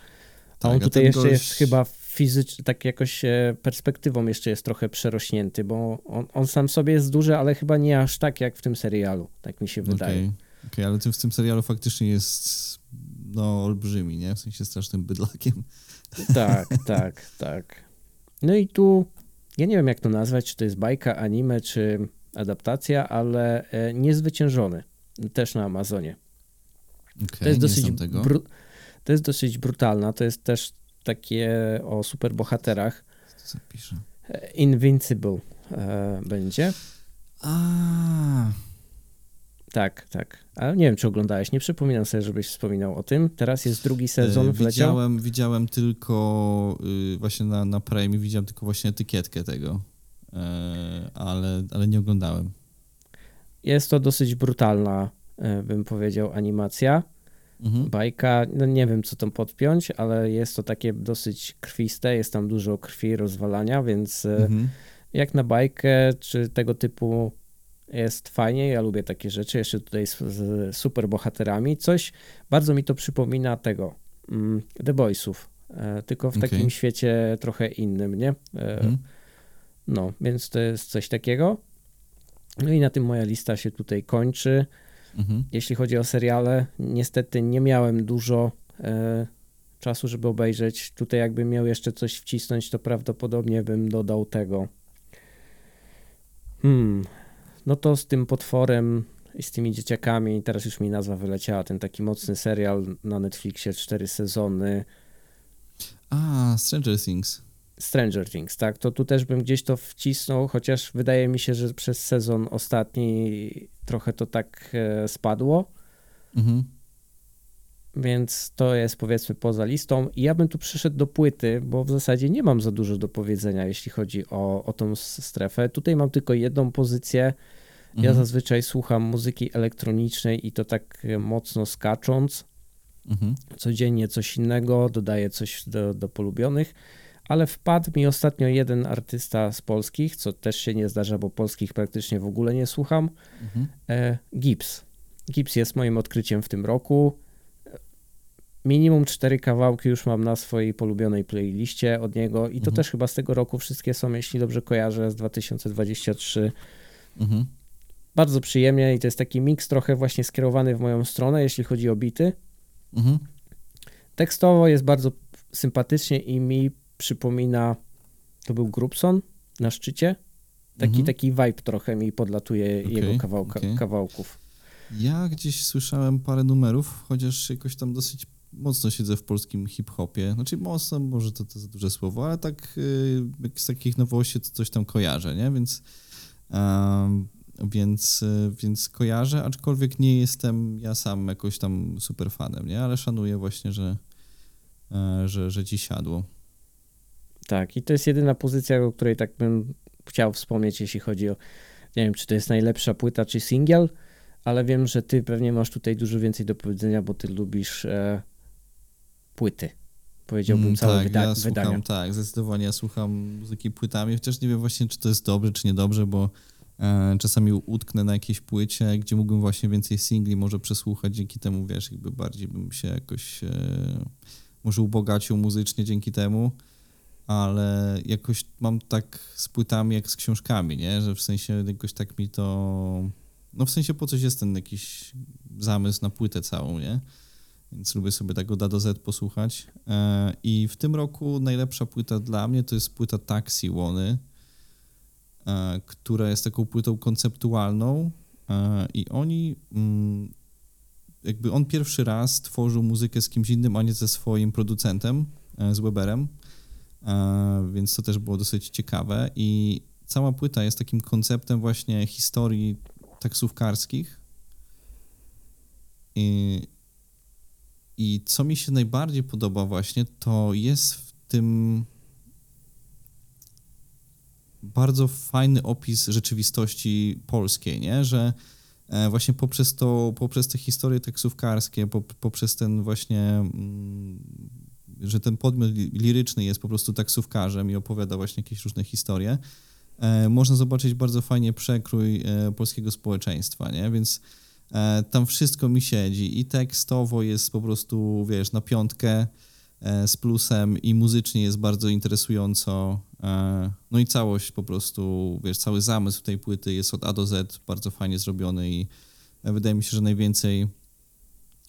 a on tak, tutaj jeszcze gość... jest chyba fizycznie, tak jakoś perspektywą jeszcze jest trochę przerośnięty, bo on, on sam sobie jest duży, ale chyba nie aż tak jak w tym serialu, tak mi się wydaje. Okej, okay. okay, ale w tym serialu faktycznie jest no olbrzymi, nie? W sensie strasznym bydlakiem. Tak, tak, tak. No i tu, ja nie wiem jak to nazwać, czy to jest bajka, anime, czy... adaptacja, ale Niezwyciężony, też na Amazonie. Okay, to, jest dosyć bru- to jest dosyć brutalna, to jest też takie o superbohaterach. Zapiszę. Invincible e, będzie. A. Tak, tak. Ale nie wiem, czy oglądałeś, nie przypominam sobie, żebyś wspominał o tym. Teraz jest drugi sezon w widziałem, lecie. Widziałem tylko y, właśnie na, na Prime, widziałem tylko właśnie etykietkę tego. Ale, ale nie oglądałem. Jest to dosyć brutalna, bym powiedział, animacja. mhm. bajka. No nie wiem, co tam podpiąć, ale jest to takie dosyć krwiste, jest tam dużo krwi, rozwalania, więc mhm. jak na bajkę czy tego typu jest fajnie, ja lubię takie rzeczy, jeszcze tutaj z, z super bohaterami. Coś, bardzo mi to przypomina tego, mm, The Boysów, e, tylko w okay. takim świecie trochę innym, nie? E, mm. No, więc to jest coś takiego. No i na tym moja lista się tutaj kończy. Mm-hmm. Jeśli chodzi o seriale, niestety nie miałem dużo e, czasu, żeby obejrzeć. Tutaj jakbym miał jeszcze coś wcisnąć, to prawdopodobnie bym dodał tego. Hmm... No to z tym potworem i z tymi dzieciakami, teraz już mi nazwa wyleciała, ten taki mocny serial na Netflixie, cztery sezony. A, Stranger Things. Stranger Things, tak. To tu też bym gdzieś to wcisnął, chociaż wydaje mi się, że przez sezon ostatni trochę to tak e, spadło. Mhm. Więc to jest, powiedzmy, poza listą. I ja bym tu przyszedł do płyty, bo w zasadzie nie mam za dużo do powiedzenia, jeśli chodzi o, o tą strefę. Tutaj mam tylko jedną pozycję. Ja mhm. zazwyczaj słucham muzyki elektronicznej i to tak mocno skacząc. Mhm. Codziennie coś innego, dodaję coś do, do polubionych. Ale wpadł mi ostatnio jeden artysta z polskich, co też się nie zdarza, bo polskich praktycznie w ogóle nie słucham. Mhm. E, Gips. Gips jest moim odkryciem w tym roku. Minimum cztery kawałki już mam na swojej polubionej playliście od niego i to mhm. też chyba z tego roku wszystkie są, jeśli dobrze kojarzę, z dwa tysiące dwudziestego trzeciego. Mhm. Bardzo przyjemnie i to jest taki miks trochę właśnie skierowany w moją stronę, jeśli chodzi o bity. Mhm. Tekstowo jest bardzo sympatycznie i mi przypomina, to był Grubson na szczycie, taki, mhm. taki vibe trochę mi podlatuje okay, jego kawałka, okay. kawałków. Ja gdzieś słyszałem parę numerów, chociaż jakoś tam dosyć mocno siedzę w polskim hip-hopie. Znaczy mocno, może to, to za duże słowo, ale tak yy, z takich nowości to coś tam kojarzę, nie? Więc, yy, więc, yy, więc kojarzę, aczkolwiek nie jestem ja sam jakoś tam super fanem, nie? Ale szanuję właśnie, że, yy, że, że ci siadło. Tak, i to jest jedyna pozycja, o której tak bym chciał wspomnieć, jeśli chodzi o, nie wiem, czy to jest najlepsza płyta, czy singiel, ale wiem, że ty pewnie masz tutaj dużo więcej do powiedzenia, bo ty lubisz... Yy, płyty. Powiedziałbym mm, całe tak, wyda- ja słucham, wydania. Tak, zdecydowanie. Ja słucham muzyki płytami, chociaż nie wiem właśnie, czy to jest dobre, czy niedobrze, bo e, czasami utknę na jakiejś płycie, gdzie mógłbym właśnie więcej singli może przesłuchać. Dzięki temu, wiesz, jakby bardziej bym się jakoś e, może ubogacił muzycznie dzięki temu, ale jakoś mam tak z płytami jak z książkami, nie? Że w sensie jakoś tak mi to... No w sensie po coś jest ten jakiś zamysł na płytę całą, nie? Więc lubię sobie tak od A do Z posłuchać. I w tym roku najlepsza płyta dla mnie to jest płyta Taxi Łony, która jest taką płytą konceptualną i oni jakby on pierwszy raz tworzył muzykę z kimś innym, a nie ze swoim producentem, z Weberem, więc to też było dosyć ciekawe i cała płyta jest takim konceptem właśnie historii taksówkarskich. I I co mi się najbardziej podoba właśnie, to jest w tym bardzo fajny opis rzeczywistości polskiej, nie? Że właśnie poprzez to, poprzez te historie taksówkarskie, poprzez ten właśnie, że ten podmiot liryczny jest po prostu taksówkarzem i opowiada właśnie jakieś różne historie, można zobaczyć bardzo fajnie przekrój polskiego społeczeństwa, nie? Więc tam wszystko mi siedzi i tekstowo jest po prostu, wiesz, na piątkę z plusem i muzycznie jest bardzo interesująco, no i całość po prostu, wiesz, cały zamysł tej płyty jest od A do Z bardzo fajnie zrobiony i wydaje mi się, że najwięcej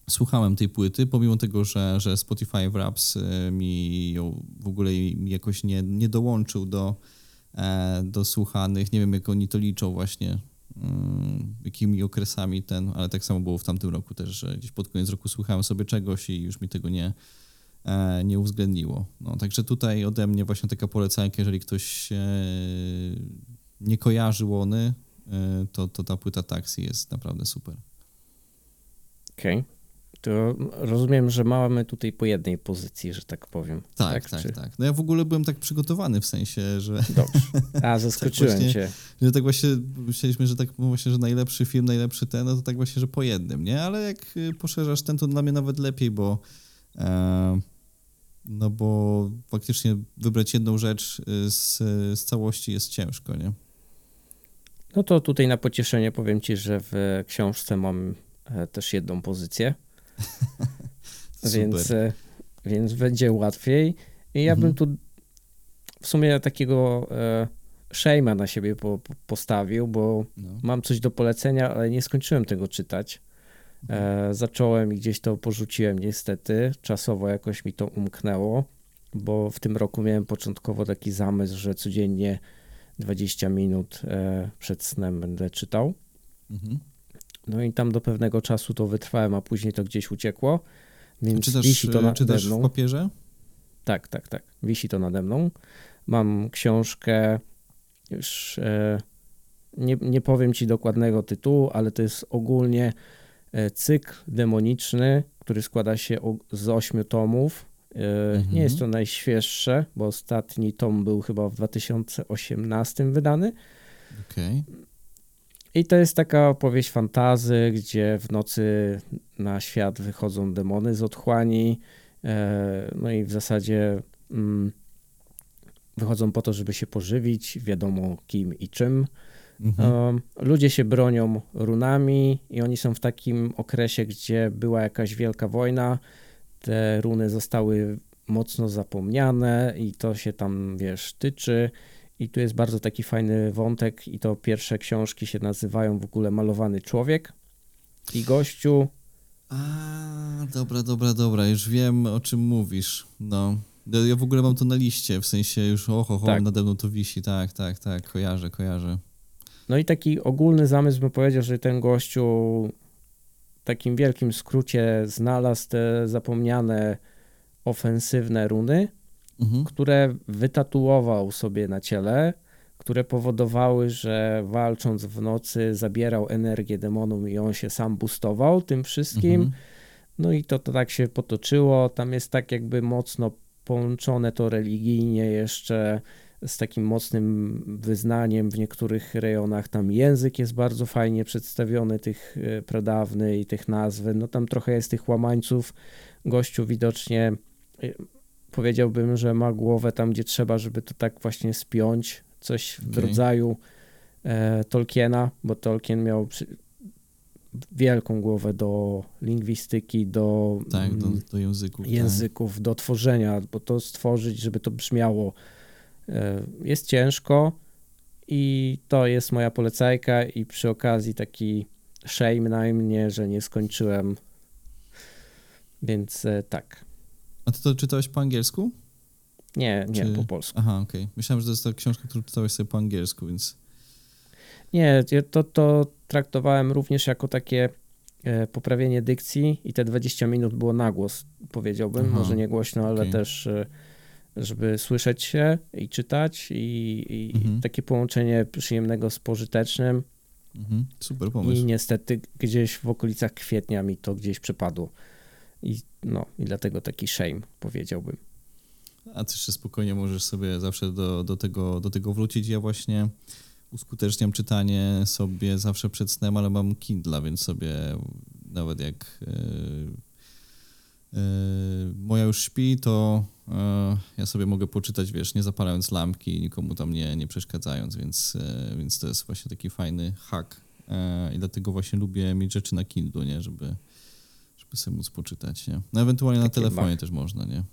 słuchałem tej płyty, pomimo tego, że, że Spotify Wraps mi ją w ogóle mi jakoś nie, nie dołączył do, do słuchanych, nie wiem jak oni to liczą właśnie, jakimi okresami ten, ale tak samo było w tamtym roku też, że gdzieś pod koniec roku słuchałem sobie czegoś i już mi tego nie, nie uwzględniło. No, także tutaj ode mnie właśnie taka polecanka, jeżeli ktoś nie kojarzy Łony, to, to ta płyta Taxi jest naprawdę super. Okej, okay. To rozumiem, że mamy tutaj po jednej pozycji, że tak powiem. Tak, tak, tak. Czy... tak. No ja w ogóle byłem tak przygotowany w sensie, że... Dobrze. A, zaskoczyłem tak właśnie, cię. Że tak właśnie myśleliśmy, że tak właśnie, że najlepszy film, najlepszy ten, no to tak właśnie, że po jednym, nie? Ale jak poszerzasz ten, to dla mnie nawet lepiej, bo... E... No bo faktycznie wybrać jedną rzecz z, z całości jest ciężko, nie? No to tutaj na pocieszenie powiem ci, że w książce mam też jedną pozycję, więc, więc będzie łatwiej. I ja mhm. bym tu w sumie takiego szejma na siebie po, po postawił, bo no. mam coś do polecenia, ale nie skończyłem tego czytać. E, zacząłem i gdzieś to porzuciłem niestety, czasowo jakoś mi to umknęło, bo w tym roku miałem początkowo taki zamysł, że codziennie dwadzieścia minut e, przed snem będę czytał. Mhm. No i tam do pewnego czasu to wytrwałem, a później to gdzieś uciekło. Więc czytasz, wisi to nade czytasz mną. W papierze? Tak, tak, tak. Wisi to nade mną. Mam książkę już, e, nie, nie powiem ci dokładnego tytułu, ale to jest ogólnie cykl demoniczny, który składa się z ośmiu tomów. Mhm. Nie jest to najświeższe, bo ostatni tom był chyba w dwa tysiące osiemnastym wydany. Okay. I to jest taka opowieść fantasy, gdzie w nocy na świat wychodzą demony z otchłani. No i w zasadzie wychodzą po to, żeby się pożywić, wiadomo kim i czym. Mhm. Ludzie się bronią runami i oni są w takim okresie, gdzie była jakaś wielka wojna, te runy zostały mocno zapomniane i to się tam, wiesz, tyczy i tu jest bardzo taki fajny wątek i to pierwsze książki się nazywają w ogóle Malowany człowiek i gościu... A, dobra, dobra, dobra, już wiem o czym mówisz, no... Ja w ogóle mam to na liście, w sensie już oho, oho tak. nade mną to wisi, tak, tak, tak, kojarzę, kojarzę. No i taki ogólny zamysł bym powiedział, że ten gościu w takim wielkim skrócie znalazł te zapomniane ofensywne runy, mhm. które wytatuował sobie na ciele, które powodowały, że walcząc w nocy zabierał energię demonom i on się sam boostował tym wszystkim. Mhm. No i to, to tak się potoczyło. Tam jest tak jakby mocno połączone to religijnie jeszcze z takim mocnym wyznaniem w niektórych rejonach. Tam język jest bardzo fajnie przedstawiony, tych pradawny i tych nazwy. No tam trochę jest tych łamańców. Gościu widocznie powiedziałbym, że ma głowę tam, gdzie trzeba, żeby to tak właśnie spiąć. Coś okay. w rodzaju e, Tolkiena, bo Tolkien miał przy... wielką głowę do lingwistyki, do, tak, do, do języków, języków tak. do tworzenia, bo to stworzyć, żeby to brzmiało jest ciężko i to jest moja polecajka i przy okazji taki shame na mnie, że nie skończyłem, więc tak. A ty to czytałeś po angielsku? Nie, nie, Czy... po polsku. Aha, okej. Okay. Myślałem, że to jest ta książka, którą czytałeś sobie po angielsku, więc... Nie, to, to traktowałem również jako takie poprawienie dykcji i te dwadzieścia minut było na głos, powiedziałbym, Aha, może nie głośno, ale okay. też... żeby słyszeć się i czytać i, i mhm. takie połączenie przyjemnego z pożytecznym. Mhm. Super pomysł. I niestety gdzieś w okolicach kwietnia mi to gdzieś przepadło. I no, i dlatego taki shame, powiedziałbym. A ty jeszcze spokojnie możesz sobie zawsze do, do, tego, do tego wrócić. Ja właśnie uskuteczniam czytanie sobie zawsze przed snem, ale mam Kindla, więc sobie nawet jak... Yy... moja już śpi, to ja sobie mogę poczytać, wiesz, nie zapalając lampki i nikomu tam nie, nie przeszkadzając, więc, więc to jest właśnie taki fajny hack i dlatego właśnie lubię mieć rzeczy na Kindlu, nie, żeby, żeby sobie móc poczytać, nie. No ewentualnie taki na telefonie bach. Też można, nie.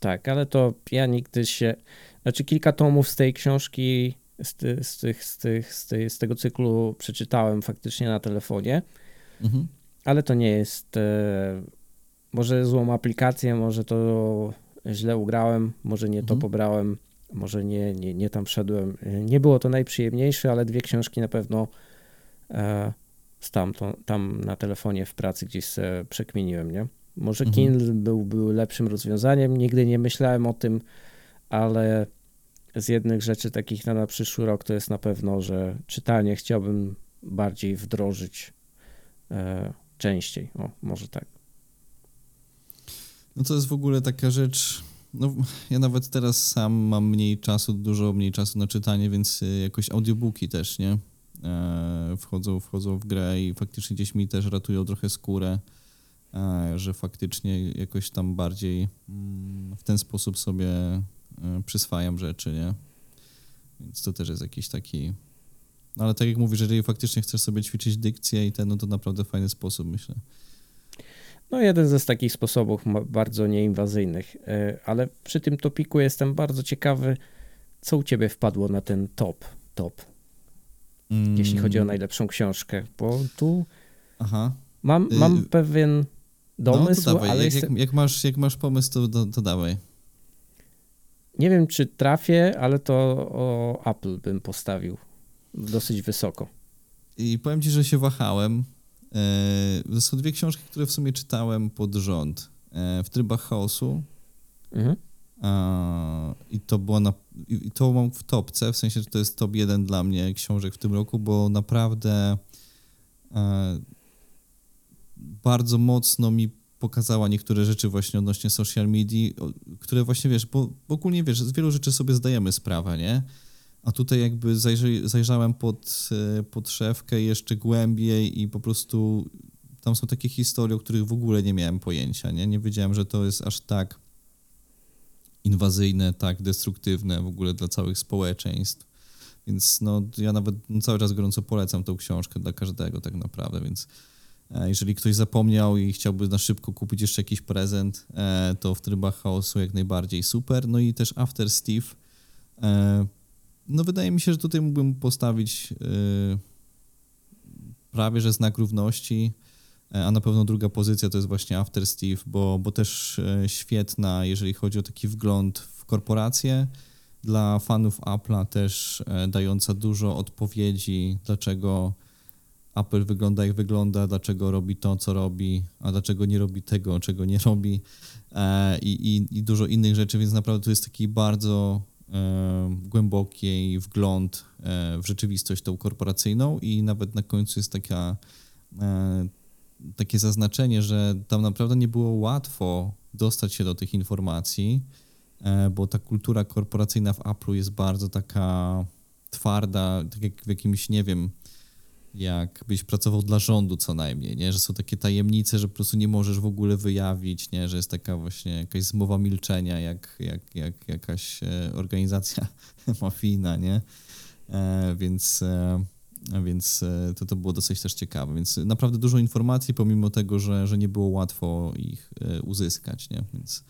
Tak, ale to ja nigdy się, znaczy kilka tomów z tej książki, z, ty, z, tych, z, tych, z, ty, z tego cyklu przeczytałem faktycznie na telefonie, mhm. ale to nie jest... Może złą aplikację, może to źle ugrałem, może nie to mhm. pobrałem, może nie, nie, nie tam wszedłem. Nie było to najprzyjemniejsze, ale dwie książki na pewno e, stamtąd, tam na telefonie w pracy gdzieś se przekminiłem, nie? Może mhm. Kindle był, był lepszym rozwiązaniem, nigdy nie myślałem o tym, ale z jednych rzeczy takich na, na przyszły rok to jest na pewno, że czytanie chciałbym bardziej wdrożyć e, częściej, o może tak. No to jest w ogóle taka rzecz, no ja nawet teraz sam mam mniej czasu, dużo mniej czasu na czytanie, więc jakoś audiobooki też, nie? E, wchodzą, wchodzą w grę i faktycznie gdzieś mi też ratują trochę skórę, e, że faktycznie jakoś tam bardziej mm, w ten sposób sobie e, przyswajam rzeczy, nie? Więc to też jest jakiś taki... Ale tak jak mówisz, jeżeli faktycznie chcesz sobie ćwiczyć dykcję i ten, no to naprawdę fajny sposób, myślę. No jeden ze z takich sposobów bardzo nieinwazyjnych, ale przy tym topiku jestem bardzo ciekawy, co u ciebie wpadło na ten top, top, mm. jeśli chodzi o najlepszą książkę, bo tu Aha. mam, mam y- pewien domysł, no, ale... Jak, jest... jak, jak, masz, jak masz pomysł, to, to, to dawaj. Nie wiem, czy trafię, ale to o Apple bym postawił dosyć wysoko. I powiem ci, że się wahałem. To są dwie książki, które w sumie czytałem pod rząd. W Trybach chaosu. Mhm. I to była na, i to mam w topce, w sensie, że to jest top jeden dla mnie książek w tym roku, bo naprawdę bardzo mocno mi pokazała niektóre rzeczy właśnie odnośnie social media, które właśnie, wiesz, bo ogólnie, wiesz, z wielu rzeczy sobie zdajemy sprawę, nie? A tutaj jakby zajrzy, zajrzałem pod, pod szewkę jeszcze głębiej i po prostu tam są takie historie, o których w ogóle nie miałem pojęcia, nie? Nie wiedziałem, że to jest aż tak inwazyjne, tak destruktywne w ogóle dla całych społeczeństw. Więc no ja nawet cały czas gorąco polecam tą książkę dla każdego tak naprawdę, więc jeżeli ktoś zapomniał i chciałby na szybko kupić jeszcze jakiś prezent, to w Trybach chaosu jak najbardziej super. No i też After Steve. No wydaje mi się, że tutaj mógłbym postawić prawie że znak równości, a na pewno druga pozycja to jest właśnie After Steve, bo, bo też świetna, jeżeli chodzi o taki wgląd w korporacje. Dla fanów Apple'a też dająca dużo odpowiedzi, dlaczego Apple wygląda jak wygląda, dlaczego robi to, co robi, a dlaczego nie robi tego, czego nie robi e, i, i dużo innych rzeczy, więc naprawdę to jest taki bardzo e, głęboki wgląd e, w rzeczywistość tą korporacyjną i nawet na końcu jest taka, e, takie zaznaczenie, że tam naprawdę nie było łatwo dostać się do tych informacji, e, bo ta kultura korporacyjna w Apple'u jest bardzo taka twarda, tak jak w jakimś, nie wiem, jakbyś pracował dla rządu co najmniej, nie? Że są takie tajemnice, że po prostu nie możesz w ogóle wyjawić, nie? Że jest taka właśnie jakaś zmowa milczenia, jak, jak, jak jakaś organizacja mafijna, nie? E, więc e, więc to, to było dosyć też ciekawe, więc naprawdę dużo informacji, pomimo tego, że, że nie było łatwo ich uzyskać, nie? Więc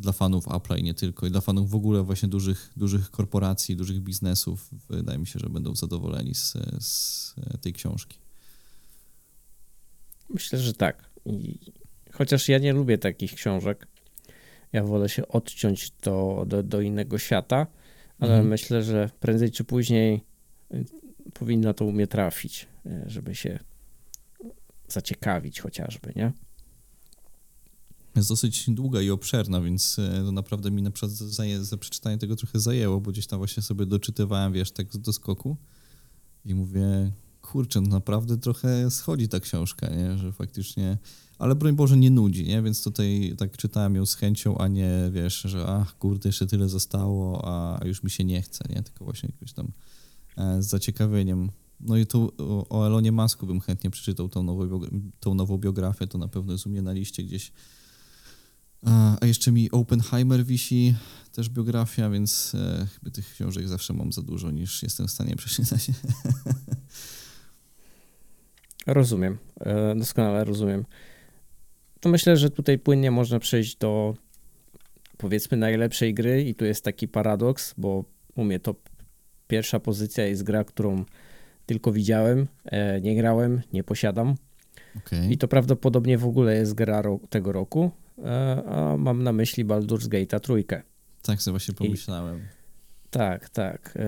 dla fanów Apple'a i nie tylko, i dla fanów w ogóle właśnie dużych, dużych korporacji, dużych biznesów, wydaje mi się, że będą zadowoleni z, z tej książki. Myślę, że tak. I chociaż ja nie lubię takich książek, ja wolę się odciąć do, do, do innego świata, ale mhm. myślę, że prędzej czy później powinno to u mnie trafić, żeby się zaciekawić chociażby, nie? Jest dosyć długa i obszerna, więc to naprawdę mi na przykład za przeczytanie tego trochę zajęło, bo gdzieś tam właśnie sobie doczytywałem, wiesz, tak do skoku i mówię, kurczę, no naprawdę trochę schodzi ta książka, nie, że faktycznie, ale broń Boże nie nudzi, nie, więc tutaj tak czytałem ją z chęcią, a nie, wiesz, że ach, kurde, jeszcze tyle zostało, a już mi się nie chce, nie, tylko właśnie jakoś tam z zaciekawieniem. No i tu o Elonie Musku bym chętnie przeczytał tą nową, tą nową biografię, to na pewno jest u mnie na liście gdzieś. A jeszcze mi Oppenheimer wisi, też biografia, więc e, chyba tych książek zawsze mam za dużo, niż jestem w stanie przeczytać. Rozumiem, e, doskonale rozumiem. To myślę, że tutaj płynnie można przejść do, powiedzmy, najlepszej gry i tu jest taki paradoks, bo u mnie to pierwsza pozycja jest gra, którą tylko widziałem, e, nie grałem, nie posiadam. Okay. I to prawdopodobnie w ogóle jest gra ro- tego roku. A mam na myśli Baldur's Gate'a trójkę. Tak sobie właśnie pomyślałem. I, tak, tak.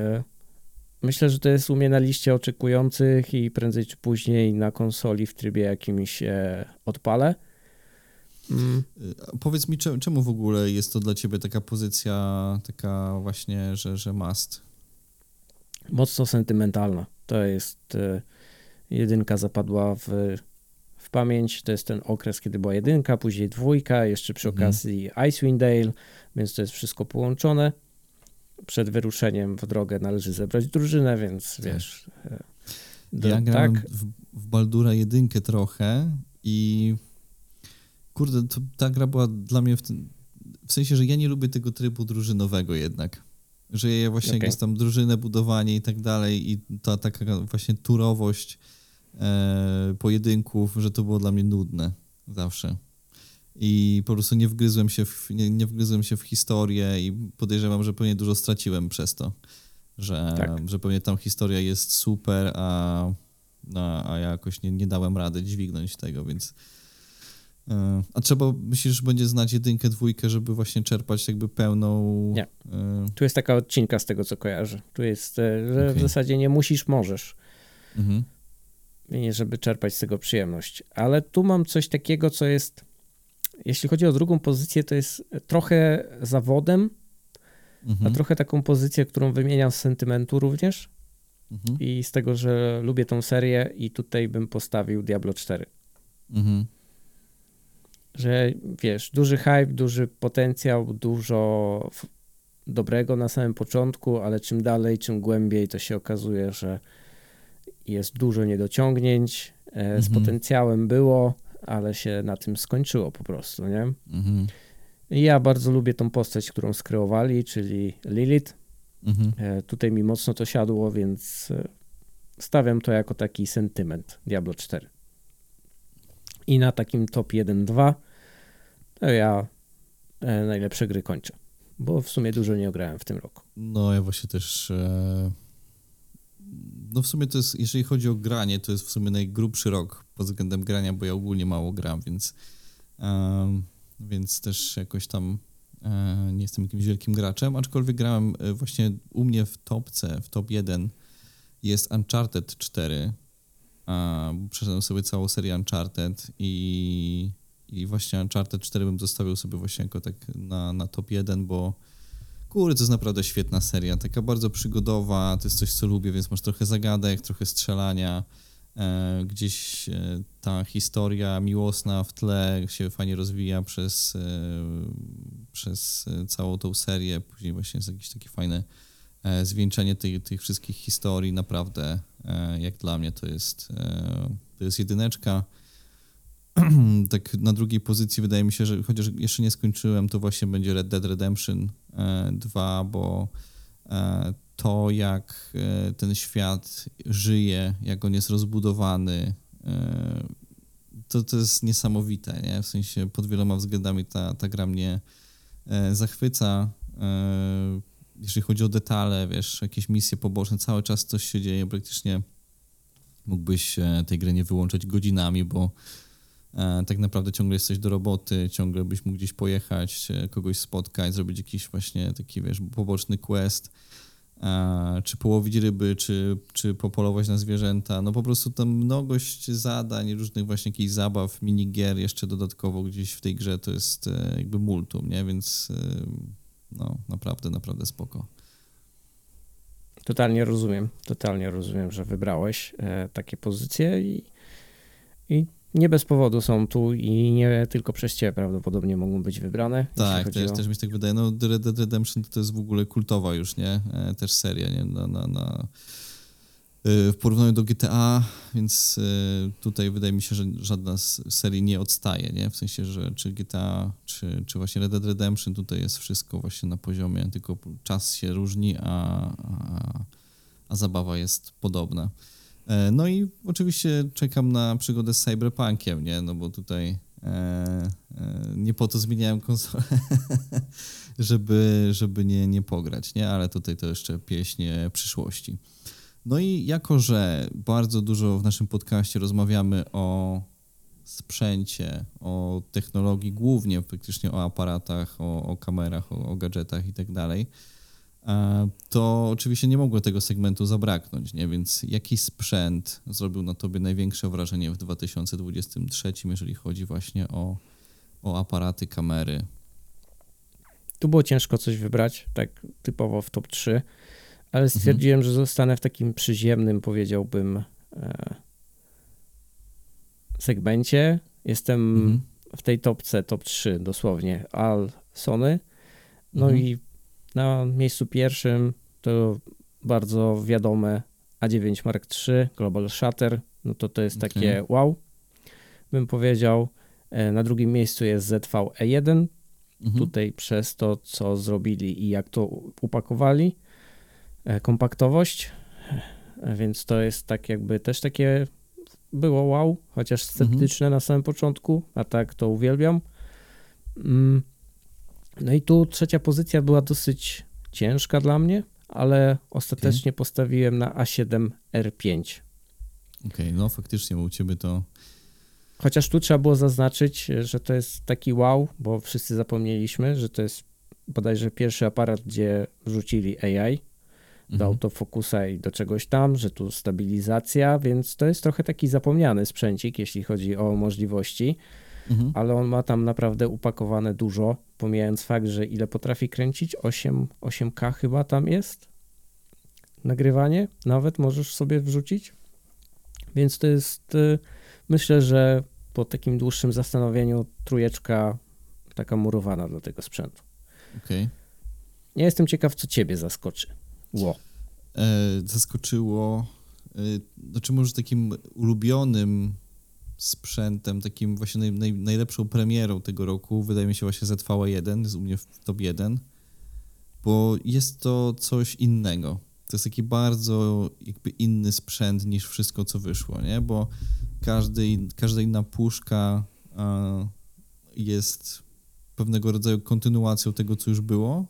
Myślę, że to jest u mnie na liście oczekujących i prędzej czy później na konsoli w trybie jakimś odpalę. Mm. Powiedz mi, czemu w ogóle jest to dla ciebie taka pozycja, taka właśnie, że, że must? Mocno sentymentalna. To jest jedynka zapadła w w pamięć. To jest ten okres, kiedy była jedynka, później dwójka, jeszcze przy okazji mm. Icewind Dale, więc to jest wszystko połączone. Przed wyruszeniem w drogę należy zebrać drużynę, więc wiesz... Do, ja grałem tak? w, w Baldura jedynkę trochę i kurde, to, ta gra była dla mnie w, ten, w sensie, że ja nie lubię tego trybu drużynowego jednak. Że ja właśnie okay. jak jest tam drużynę, budowanie i tak dalej i ta taka właśnie turowość e, pojedynków, że to było dla mnie nudne zawsze. I po prostu nie wgryzłem się w, nie, nie wgryzłem się w historię i podejrzewam, że pewnie dużo straciłem przez to. Że, tak. że pewnie tam historia jest super, a, a, a ja jakoś nie, nie dałem rady dźwignąć tego, więc... Yy. A trzeba, myślisz, że będzie znać jedynkę, dwójkę, żeby właśnie czerpać jakby pełną... Nie. Yy. Tu jest taka odcinka z tego, co kojarzę. Tu jest, że okay. w zasadzie nie musisz, możesz. Mhm. Nie, żeby czerpać z tego przyjemność. Ale tu mam coś takiego, co jest... Jeśli chodzi o drugą pozycję, to jest trochę zawodem, a mhm. trochę taką pozycję, którą wymieniam z sentymentu również mhm. i z tego, że lubię tą serię i tutaj bym postawił Diablo cztery. Mhm. Że wiesz, duży hype, duży potencjał, dużo dobrego na samym początku, ale czym dalej, czym głębiej, to się okazuje, że jest dużo niedociągnięć. Mhm. Z potencjałem było, ale się na tym skończyło po prostu, nie? Mhm. Ja bardzo lubię tą postać, którą skreowali, czyli Lilith. Mhm. Tutaj mi mocno to siadło, więc stawiam to jako taki sentyment Diablo cztery. I na takim top jeden dwa to ja najlepsze gry kończę, bo w sumie dużo nie grałem w tym roku. No ja właśnie też... No w sumie to jest, jeżeli chodzi o granie, to jest w sumie najgrubszy rok pod względem grania, bo ja ogólnie mało gram, więc... Um... Więc też jakoś tam e, nie jestem jakimś wielkim graczem, aczkolwiek grałem e, właśnie u mnie w topce, w top jeden jest Uncharted cztery. A, przeszedłem sobie całą serię Uncharted i, i właśnie Uncharted cztery bym zostawił sobie właśnie jako tak na, na top jeden, bo kurde, to jest naprawdę świetna seria, taka bardzo przygodowa, to jest coś, co lubię, więc masz trochę zagadek, trochę strzelania. Gdzieś ta historia miłosna w tle się fajnie rozwija przez, przez całą tą serię. Później właśnie jest jakieś takie fajne zwieńczenie tych, tych wszystkich historii. Naprawdę, jak dla mnie, to jest, to jest jedyneczka. Tak na drugiej pozycji wydaje mi się, że chociaż jeszcze nie skończyłem, to właśnie będzie Red Dead Redemption dwa, bo to, jak ten świat żyje, jak on jest rozbudowany, to, to jest niesamowite, nie? W sensie pod wieloma względami ta, ta gra mnie zachwyca. Jeżeli chodzi o detale, wiesz, jakieś misje poboczne, cały czas coś się dzieje, praktycznie mógłbyś tej gry nie wyłączać godzinami, bo tak naprawdę ciągle jest coś do roboty, ciągle byś mógł gdzieś pojechać, kogoś spotkać, zrobić jakiś właśnie taki, wiesz, poboczny quest, czy połowić ryby, czy, czy popolować na zwierzęta. No po prostu tam mnogość zadań, różnych właśnie jakichś zabaw, minigier jeszcze dodatkowo gdzieś w tej grze, to jest jakby multum, nie? Więc no naprawdę, naprawdę spoko. Totalnie rozumiem, totalnie rozumiem, że wybrałeś takie pozycje i, i nie bez powodu są tu i nie tylko przez ciebie prawdopodobnie mogą być wybrane. Tak, też, o... też mi się tak wydaje. No Red Dead Redemption to jest w ogóle kultowa już, nie? Też seria, nie? Na, na, na... W porównaniu do G T A, więc tutaj wydaje mi się, że żadna z serii nie odstaje, nie? W sensie, że czy G T A, czy, czy właśnie Red Dead Redemption, tutaj jest wszystko właśnie na poziomie, tylko czas się różni, a, a, a zabawa jest podobna. No i oczywiście czekam na przygodę z Cyberpunkiem, nie? No bo tutaj e, e, nie po to zmieniałem konsolę, żeby, żeby nie, nie pograć, nie? Ale tutaj to jeszcze pieśnie przyszłości. No i jako, że bardzo dużo w naszym podcaście rozmawiamy o sprzęcie, o technologii, głównie praktycznie o aparatach, o, o kamerach, o, o gadżetach i tak dalej, to oczywiście nie mogło tego segmentu zabraknąć, nie? Więc jaki sprzęt zrobił na tobie największe wrażenie w dwa tysiące dwudziestym trzecim, jeżeli chodzi właśnie o, o aparaty, kamery? Tu było ciężko coś wybrać, tak typowo w top trzy, ale stwierdziłem, mhm. że zostanę w takim przyziemnym, powiedziałbym, e, segmencie. Jestem mhm. w tej topce, top trzy dosłownie, all Sony. No mhm. i na miejscu pierwszym to bardzo wiadome A dziewięć Mark trzy, Global Shutter. No to to jest okay. takie wow, bym powiedział. Na drugim miejscu jest Z V E jeden. Mhm. Tutaj przez to, co zrobili i jak to upakowali. Kompaktowość. Więc to jest tak jakby też takie było wow, chociaż sceptyczne mhm. na samym początku, a tak to uwielbiam. No i tu trzecia pozycja była dosyć ciężka dla mnie, ale ostatecznie okay. postawiłem na A siedem R pięć. Okej, okay, no faktycznie, bo u ciebie to... Chociaż tu trzeba było zaznaczyć, że to jest taki wow, bo wszyscy zapomnieliśmy, że to jest bodajże pierwszy aparat, gdzie wrzucili A I do mhm. autofokusa i do czegoś tam, że tu stabilizacja, więc to jest trochę taki zapomniany sprzęcik, jeśli chodzi o możliwości, mhm. ale on ma tam naprawdę upakowane dużo, pomijając fakt, że ile potrafi kręcić, osiem, osiem K chyba tam jest nagrywanie, nawet możesz sobie wrzucić, więc to jest... Myślę, że po takim dłuższym zastanowieniu trójeczka taka murowana dla tego sprzętu. Okej. Okay. Ja jestem ciekaw, co ciebie zaskoczy. Wow. E, zaskoczyło, e, znaczy może takim ulubionym sprzętem, takim właśnie naj, naj, najlepszą premierą tego roku, wydaje mi się właśnie Z V jeden, jest u mnie w top jeden, bo jest to coś innego. To jest taki bardzo jakby inny sprzęt niż wszystko, co wyszło, nie? Bo Każdy, każda inna puszka jest pewnego rodzaju kontynuacją tego, co już było,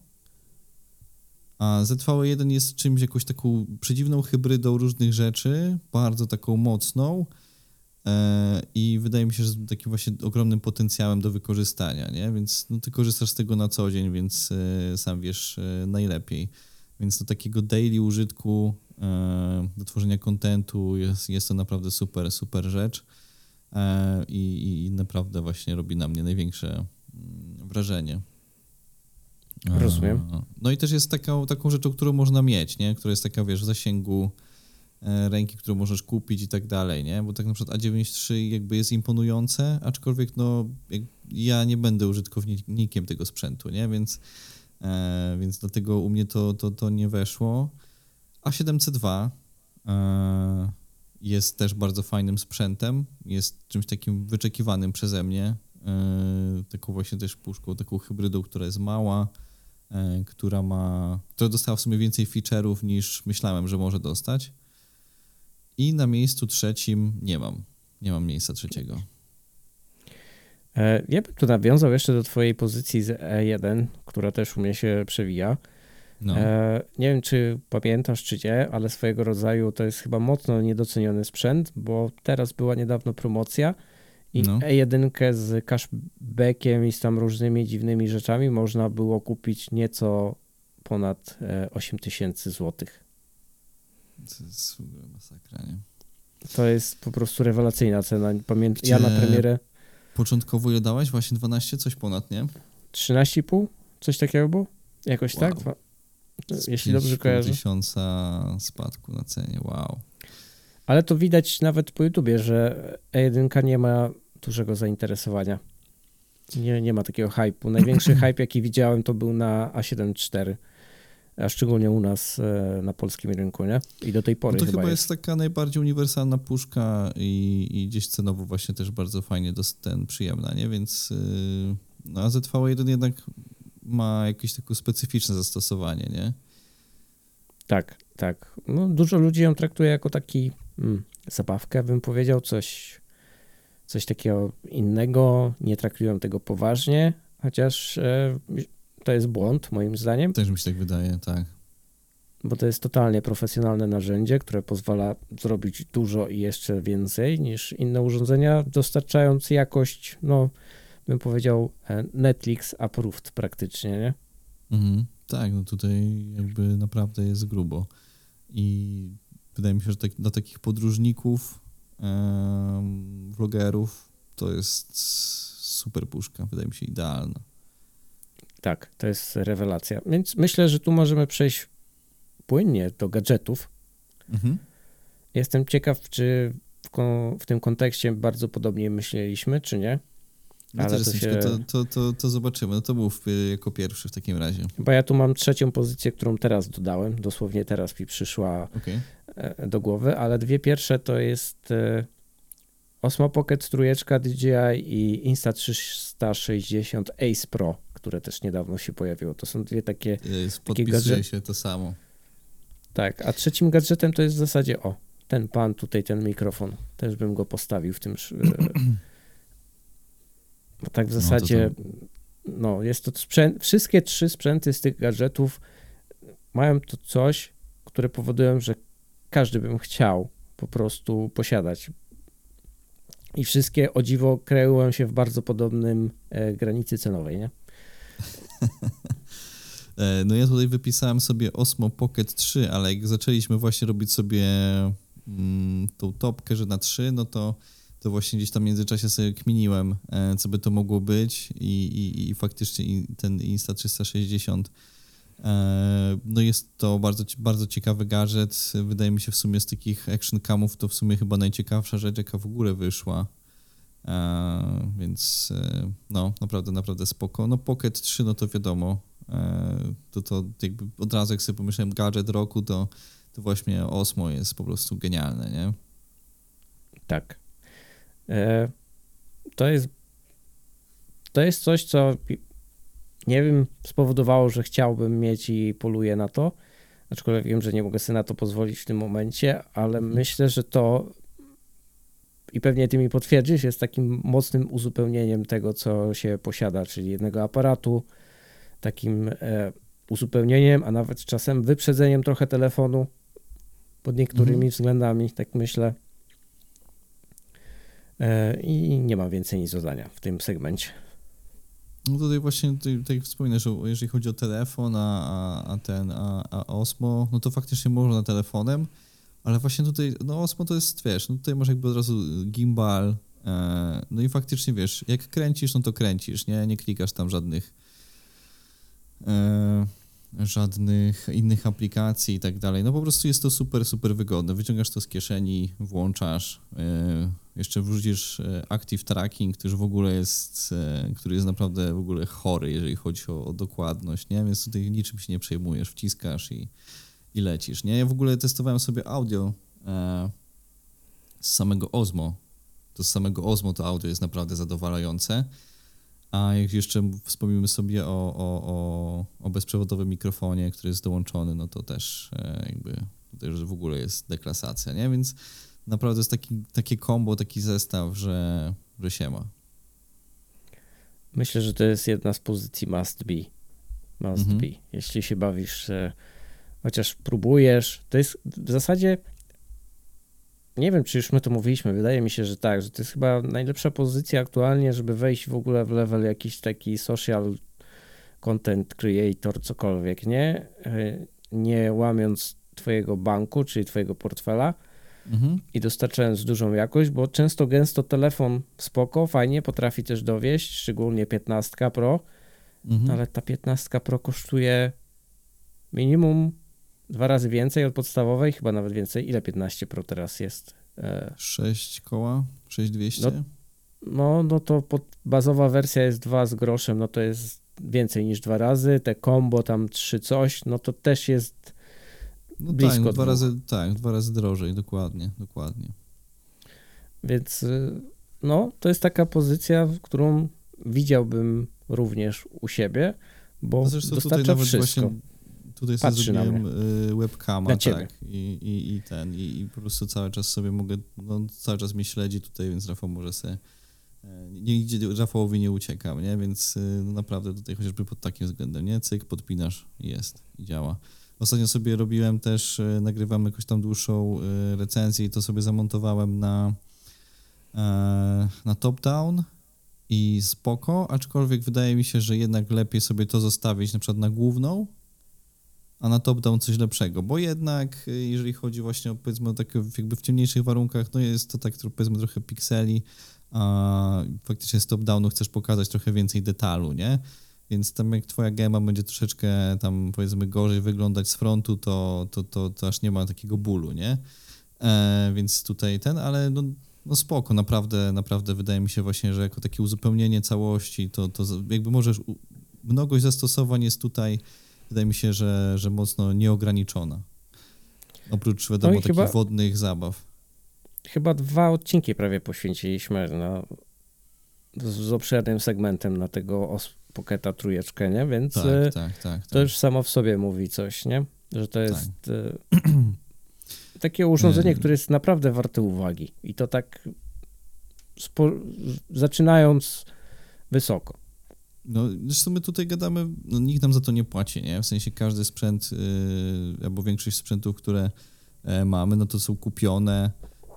a Z V jeden jest czymś jakąś taką przedziwną hybrydą różnych rzeczy, bardzo taką mocną i wydaje mi się, że takim właśnie ogromnym potencjałem do wykorzystania, nie? Więc no, ty korzystasz z tego na co dzień, więc sam wiesz najlepiej. Więc do takiego daily użytku, do tworzenia kontentu jest, jest to naprawdę super, super rzecz i, i naprawdę właśnie robi na mnie największe wrażenie. Rozumiem. No i też jest taką, taką rzeczą, którą można mieć, nie? Która jest taka, wiesz, w zasięgu ręki, którą możesz kupić i tak dalej, nie? Bo tak na przykład A dziewięć trzy jakby jest imponujące, aczkolwiek no ja nie będę użytkownikiem tego sprzętu, nie? Więc Więc dlatego u mnie to, to, to nie weszło. A siedem C dwa jest też bardzo fajnym sprzętem. Jest czymś takim wyczekiwanym przeze mnie. Taką właśnie też puszką, taką hybrydą, która jest mała, która ma, która dostała w sumie więcej feature'ów niż myślałem, że może dostać. I na miejscu trzecim nie mam. Nie mam miejsca trzeciego. Ja bym tu nawiązał jeszcze do twojej pozycji z E jeden, która też u mnie się przewija. No. Nie wiem, czy pamiętasz, czy nie, ale swojego rodzaju to jest chyba mocno niedoceniony sprzęt, bo teraz była niedawno promocja i no. E jeden z cashbackiem i z tam różnymi dziwnymi rzeczami można było kupić nieco ponad osiem tysięcy złotych. To jest w ogóle masakra, nie? To jest po prostu rewelacyjna cena. Pamiętam, Gdzie... ja na premierę Początkowo ile dałeś? Właśnie dwanaście, coś ponad, nie? trzynaście i pół? Coś takiego było? Jakoś wow. tak? Jeśli dobrze kojarzę. pięć tysiąca spadku na cenie, wow. Ale to widać nawet po YouTubie, że E jeden nie ma dużego zainteresowania. Nie, nie ma takiego hype'u. Największy hype, jaki widziałem, to był na A siedem cztery. A szczególnie u nas na polskim rynku, nie? I do tej pory no to chyba To chyba jest taka najbardziej uniwersalna puszka i, i gdzieś cenowo właśnie też bardzo fajnie ten przyjemna, nie? Więc no, A Z V jeden jednak ma jakieś takie specyficzne zastosowanie, nie? Tak, tak. No, dużo ludzi ją traktuje jako taki mm, zabawkę, bym powiedział, coś, coś takiego innego. Nie traktują tego poważnie, chociaż... E, To jest błąd, moim zdaniem. Też mi się tak wydaje, tak. Bo to jest totalnie profesjonalne narzędzie, które pozwala zrobić dużo i jeszcze więcej niż inne urządzenia, dostarczając jakość, no bym powiedział, Netflix approved praktycznie, nie? Mhm, tak, no tutaj jakby naprawdę jest grubo. I wydaje mi się, że tak, dla takich podróżników, um, vlogerów, to jest super puszka, wydaje mi się idealna. Tak, to jest rewelacja. Więc myślę, że tu możemy przejść płynnie do gadżetów. Mhm. Jestem ciekaw, czy w tym kontekście bardzo podobnie myśleliśmy, czy nie? Ale to, to, się... to, to, to, to zobaczymy. No to mów jako pierwszy w takim razie. Bo ja tu mam trzecią pozycję, którą teraz dodałem. Dosłownie teraz mi przyszła okay. do głowy, ale dwie pierwsze to jest Osmo Pocket trójeczka D J I i Insta trzysta sześćdziesiąt Ace Pro, które też niedawno się pojawiło. To są dwie takie... Podpisuje się to samo. Tak, a trzecim gadżetem to jest w zasadzie o, ten pan tutaj, ten mikrofon. Też bym go postawił w tym... Bo tak w zasadzie, no, to to... no jest to sprzęt, wszystkie trzy sprzęty z tych gadżetów mają to coś, które powodują, że każdy bym chciał po prostu posiadać. I wszystkie, o dziwo, kreują się w bardzo podobnym e, granicy cenowej, nie? No ja tutaj wypisałem sobie Osmo Pocket trzy, ale jak zaczęliśmy właśnie robić sobie mm, tą topkę, że na trzy, no to to właśnie gdzieś tam w międzyczasie sobie kminiłem, co by to mogło być i, i, i faktycznie ten Insta trzysta sześćdziesiąt, no jest to bardzo, bardzo ciekawy gadżet. Wydaje mi się w sumie z takich action camów to w sumie chyba najciekawsza rzecz, jaka w ogóle wyszła, więc no naprawdę, naprawdę spoko. No Pocket trzy, no to wiadomo, to, to jakby od razu jak sobie pomyślałem gadżet roku, to, to właśnie Osmo jest po prostu genialne, nie? Tak. To jest, to jest coś, co nie wiem, spowodowało, że chciałbym mieć i poluję na to, aczkolwiek wiem, że nie mogę sobie na to pozwolić w tym momencie, ale myślę, że to i pewnie ty mi potwierdzisz, jest takim mocnym uzupełnieniem tego, co się posiada, czyli jednego aparatu, takim uzupełnieniem, a nawet czasem wyprzedzeniem trochę telefonu pod niektórymi mhm. względami, tak myślę. I nie mam więcej nic dodania w tym segmencie. No tutaj właśnie, tak jak wspominasz, że jeżeli chodzi o telefon, a, a ten, a, a Osmo, no to faktycznie można telefonem, ale właśnie tutaj, no Osmo to jest, wiesz, no tutaj masz jakby od razu gimbal, e, no i faktycznie, wiesz, jak kręcisz, no to kręcisz, nie, nie klikasz tam żadnych e, żadnych innych aplikacji i tak dalej. No po prostu jest to super, super wygodne. Wyciągasz to z kieszeni, włączasz, e, jeszcze wrzucisz active tracking, który w ogóle jest, który jest naprawdę w ogóle chory, jeżeli chodzi o, o dokładność, nie? Więc tutaj niczym się nie przejmujesz, wciskasz i, i lecisz, nie? Ja w ogóle testowałem sobie audio e, z samego Osmo. To z samego Osmo to audio jest naprawdę zadowalające. A jak jeszcze wspomnimy sobie o, o, o, o bezprzewodowym mikrofonie, który jest dołączony, no to też e, jakby tutaj w ogóle jest deklasacja, nie? Więc naprawdę jest taki, takie kombo, taki zestaw, że, że się ma. Myślę, że to jest jedna z pozycji must be. Must mhm. be. Jeśli się bawisz, chociaż próbujesz, to jest w zasadzie, nie wiem, czy już my to mówiliśmy, wydaje mi się, że tak, że to jest chyba najlepsza pozycja aktualnie, żeby wejść w ogóle w level jakiś taki social content creator, cokolwiek, nie? Nie łamiąc twojego banku, czyli twojego portfela, Mhm. i dostarczając dużą jakość, bo często gęsto telefon spoko, fajnie, potrafi też dowieść, szczególnie piętnaście Pro, mhm. ale ta piętnaście Pro kosztuje minimum dwa razy więcej od podstawowej, chyba nawet więcej. Ile piętnaście Pro teraz jest? sześć koła? sześć dwieście? No, no, no to pod, bazowa wersja jest dwa z groszem, no to jest więcej niż dwa razy, te combo tam trzy coś, no to też jest no blisko tak, no dwa razy, tak, dwa razy drożej, dokładnie, dokładnie. Więc no, to jest taka pozycja, którą widziałbym również u siebie, bo no dostarcza tutaj nawet wszystko. Właśnie, tutaj sobie zrobiłem webcama, tak, i, i, i ten, i, i po prostu cały czas sobie mogę, no cały czas mnie śledzi tutaj, więc Rafał może sobie, nigdzie Rafałowi nie uciekam, nie, więc no naprawdę tutaj chociażby pod takim względem, nie, cyk, podpinasz, jest i działa. Ostatnio sobie robiłem też, nagrywam jakąś tam dłuższą recenzję i to sobie zamontowałem na, na top-down i spoko, aczkolwiek wydaje mi się, że jednak lepiej sobie to zostawić na przykład na główną, a na top-down coś lepszego, bo jednak jeżeli chodzi właśnie o, powiedzmy, o takie jakby w ciemniejszych warunkach, no jest to tak, powiedzmy, trochę pikseli, a faktycznie z top-downu chcesz pokazać trochę więcej detalu, nie? Więc tam jak twoja gema będzie troszeczkę tam, powiedzmy, gorzej wyglądać z frontu, to, to, to, to aż nie ma takiego bólu, nie? E, więc tutaj ten, ale no, no spoko, naprawdę, naprawdę wydaje mi się właśnie, że jako takie uzupełnienie całości, to, to jakby możesz, mnogość zastosowań jest tutaj, wydaje mi się, że, że mocno nieograniczona. Oprócz wiadomo no takich chyba, wodnych zabaw. Chyba dwa odcinki prawie poświęciliśmy na, z, z obszernym segmentem na tego Pocketa trójeczkę, nie? Więc tak, y, tak, tak, to tak. Już samo w sobie mówi coś, nie? Że to jest tak. y, takie urządzenie, które jest naprawdę warte uwagi. I to tak spo, zaczynając wysoko. No, zresztą my tutaj gadamy, no nikt nam za to nie płaci, nie? W sensie każdy sprzęt, yy, albo większość sprzętów, które y, mamy, no to są kupione,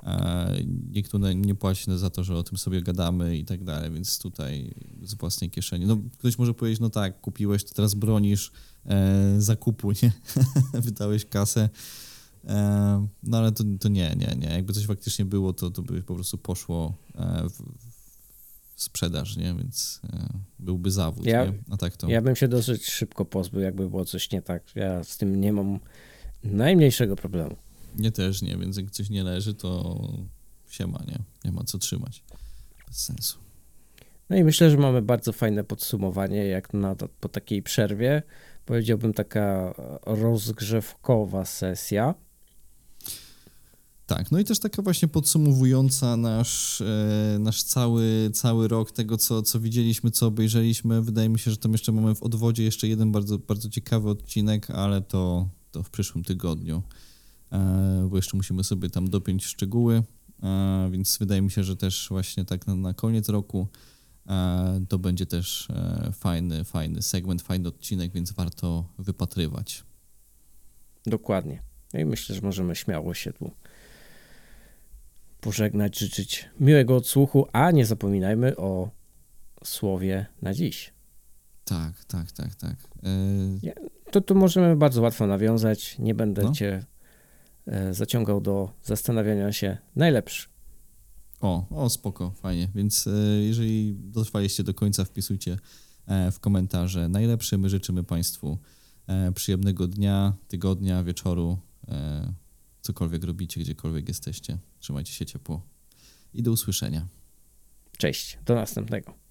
a nikt nie płaci za to, że o tym sobie gadamy i tak dalej, więc tutaj z własnej kieszeni. No ktoś może powiedzieć, no tak, kupiłeś, to teraz bronisz e, zakupu, nie? Wydałeś kasę, e, no ale to, to nie, nie, nie. Jakby coś faktycznie było, to, to by po prostu poszło e, w, w sprzedaż, nie? Więc e, byłby zawód, ja, nie? A tak to... Ja bym się dosyć szybko pozbył, jakby było coś nie tak. Ja z tym nie mam najmniejszego problemu. Nie też nie, więc jak coś nie leży, to siema, nie? Nie ma co trzymać. Bez sensu. No i myślę, że mamy bardzo fajne podsumowanie, jak na, po takiej przerwie. Powiedziałbym taka rozgrzewkowa sesja. Tak, no i też taka właśnie podsumowująca nasz, nasz cały, cały rok tego, co, co widzieliśmy, co obejrzeliśmy. Wydaje mi się, że tam jeszcze mamy w odwodzie jeszcze jeden bardzo, bardzo ciekawy odcinek, ale to, to w przyszłym tygodniu. Bo jeszcze musimy sobie tam dopiąć szczegóły, więc wydaje mi się, że też właśnie tak na, na koniec roku to będzie też fajny, fajny segment, fajny odcinek, więc warto wypatrywać. Dokładnie. No i myślę, że możemy śmiało się tu pożegnać, życzyć miłego odsłuchu, a nie zapominajmy o słowie na dziś. Tak, tak, tak, tak. Y... To tu możemy bardzo łatwo nawiązać, nie będę no. cię zaciągał do zastanawiania się najlepszy. O, o, spoko, fajnie. Więc y, jeżeli dotrwaliście do końca, wpisujcie e, w komentarze najlepszy. My życzymy Państwu e, przyjemnego dnia, tygodnia, wieczoru, e, cokolwiek robicie, gdziekolwiek jesteście. Trzymajcie się ciepło i do usłyszenia. Cześć, do następnego.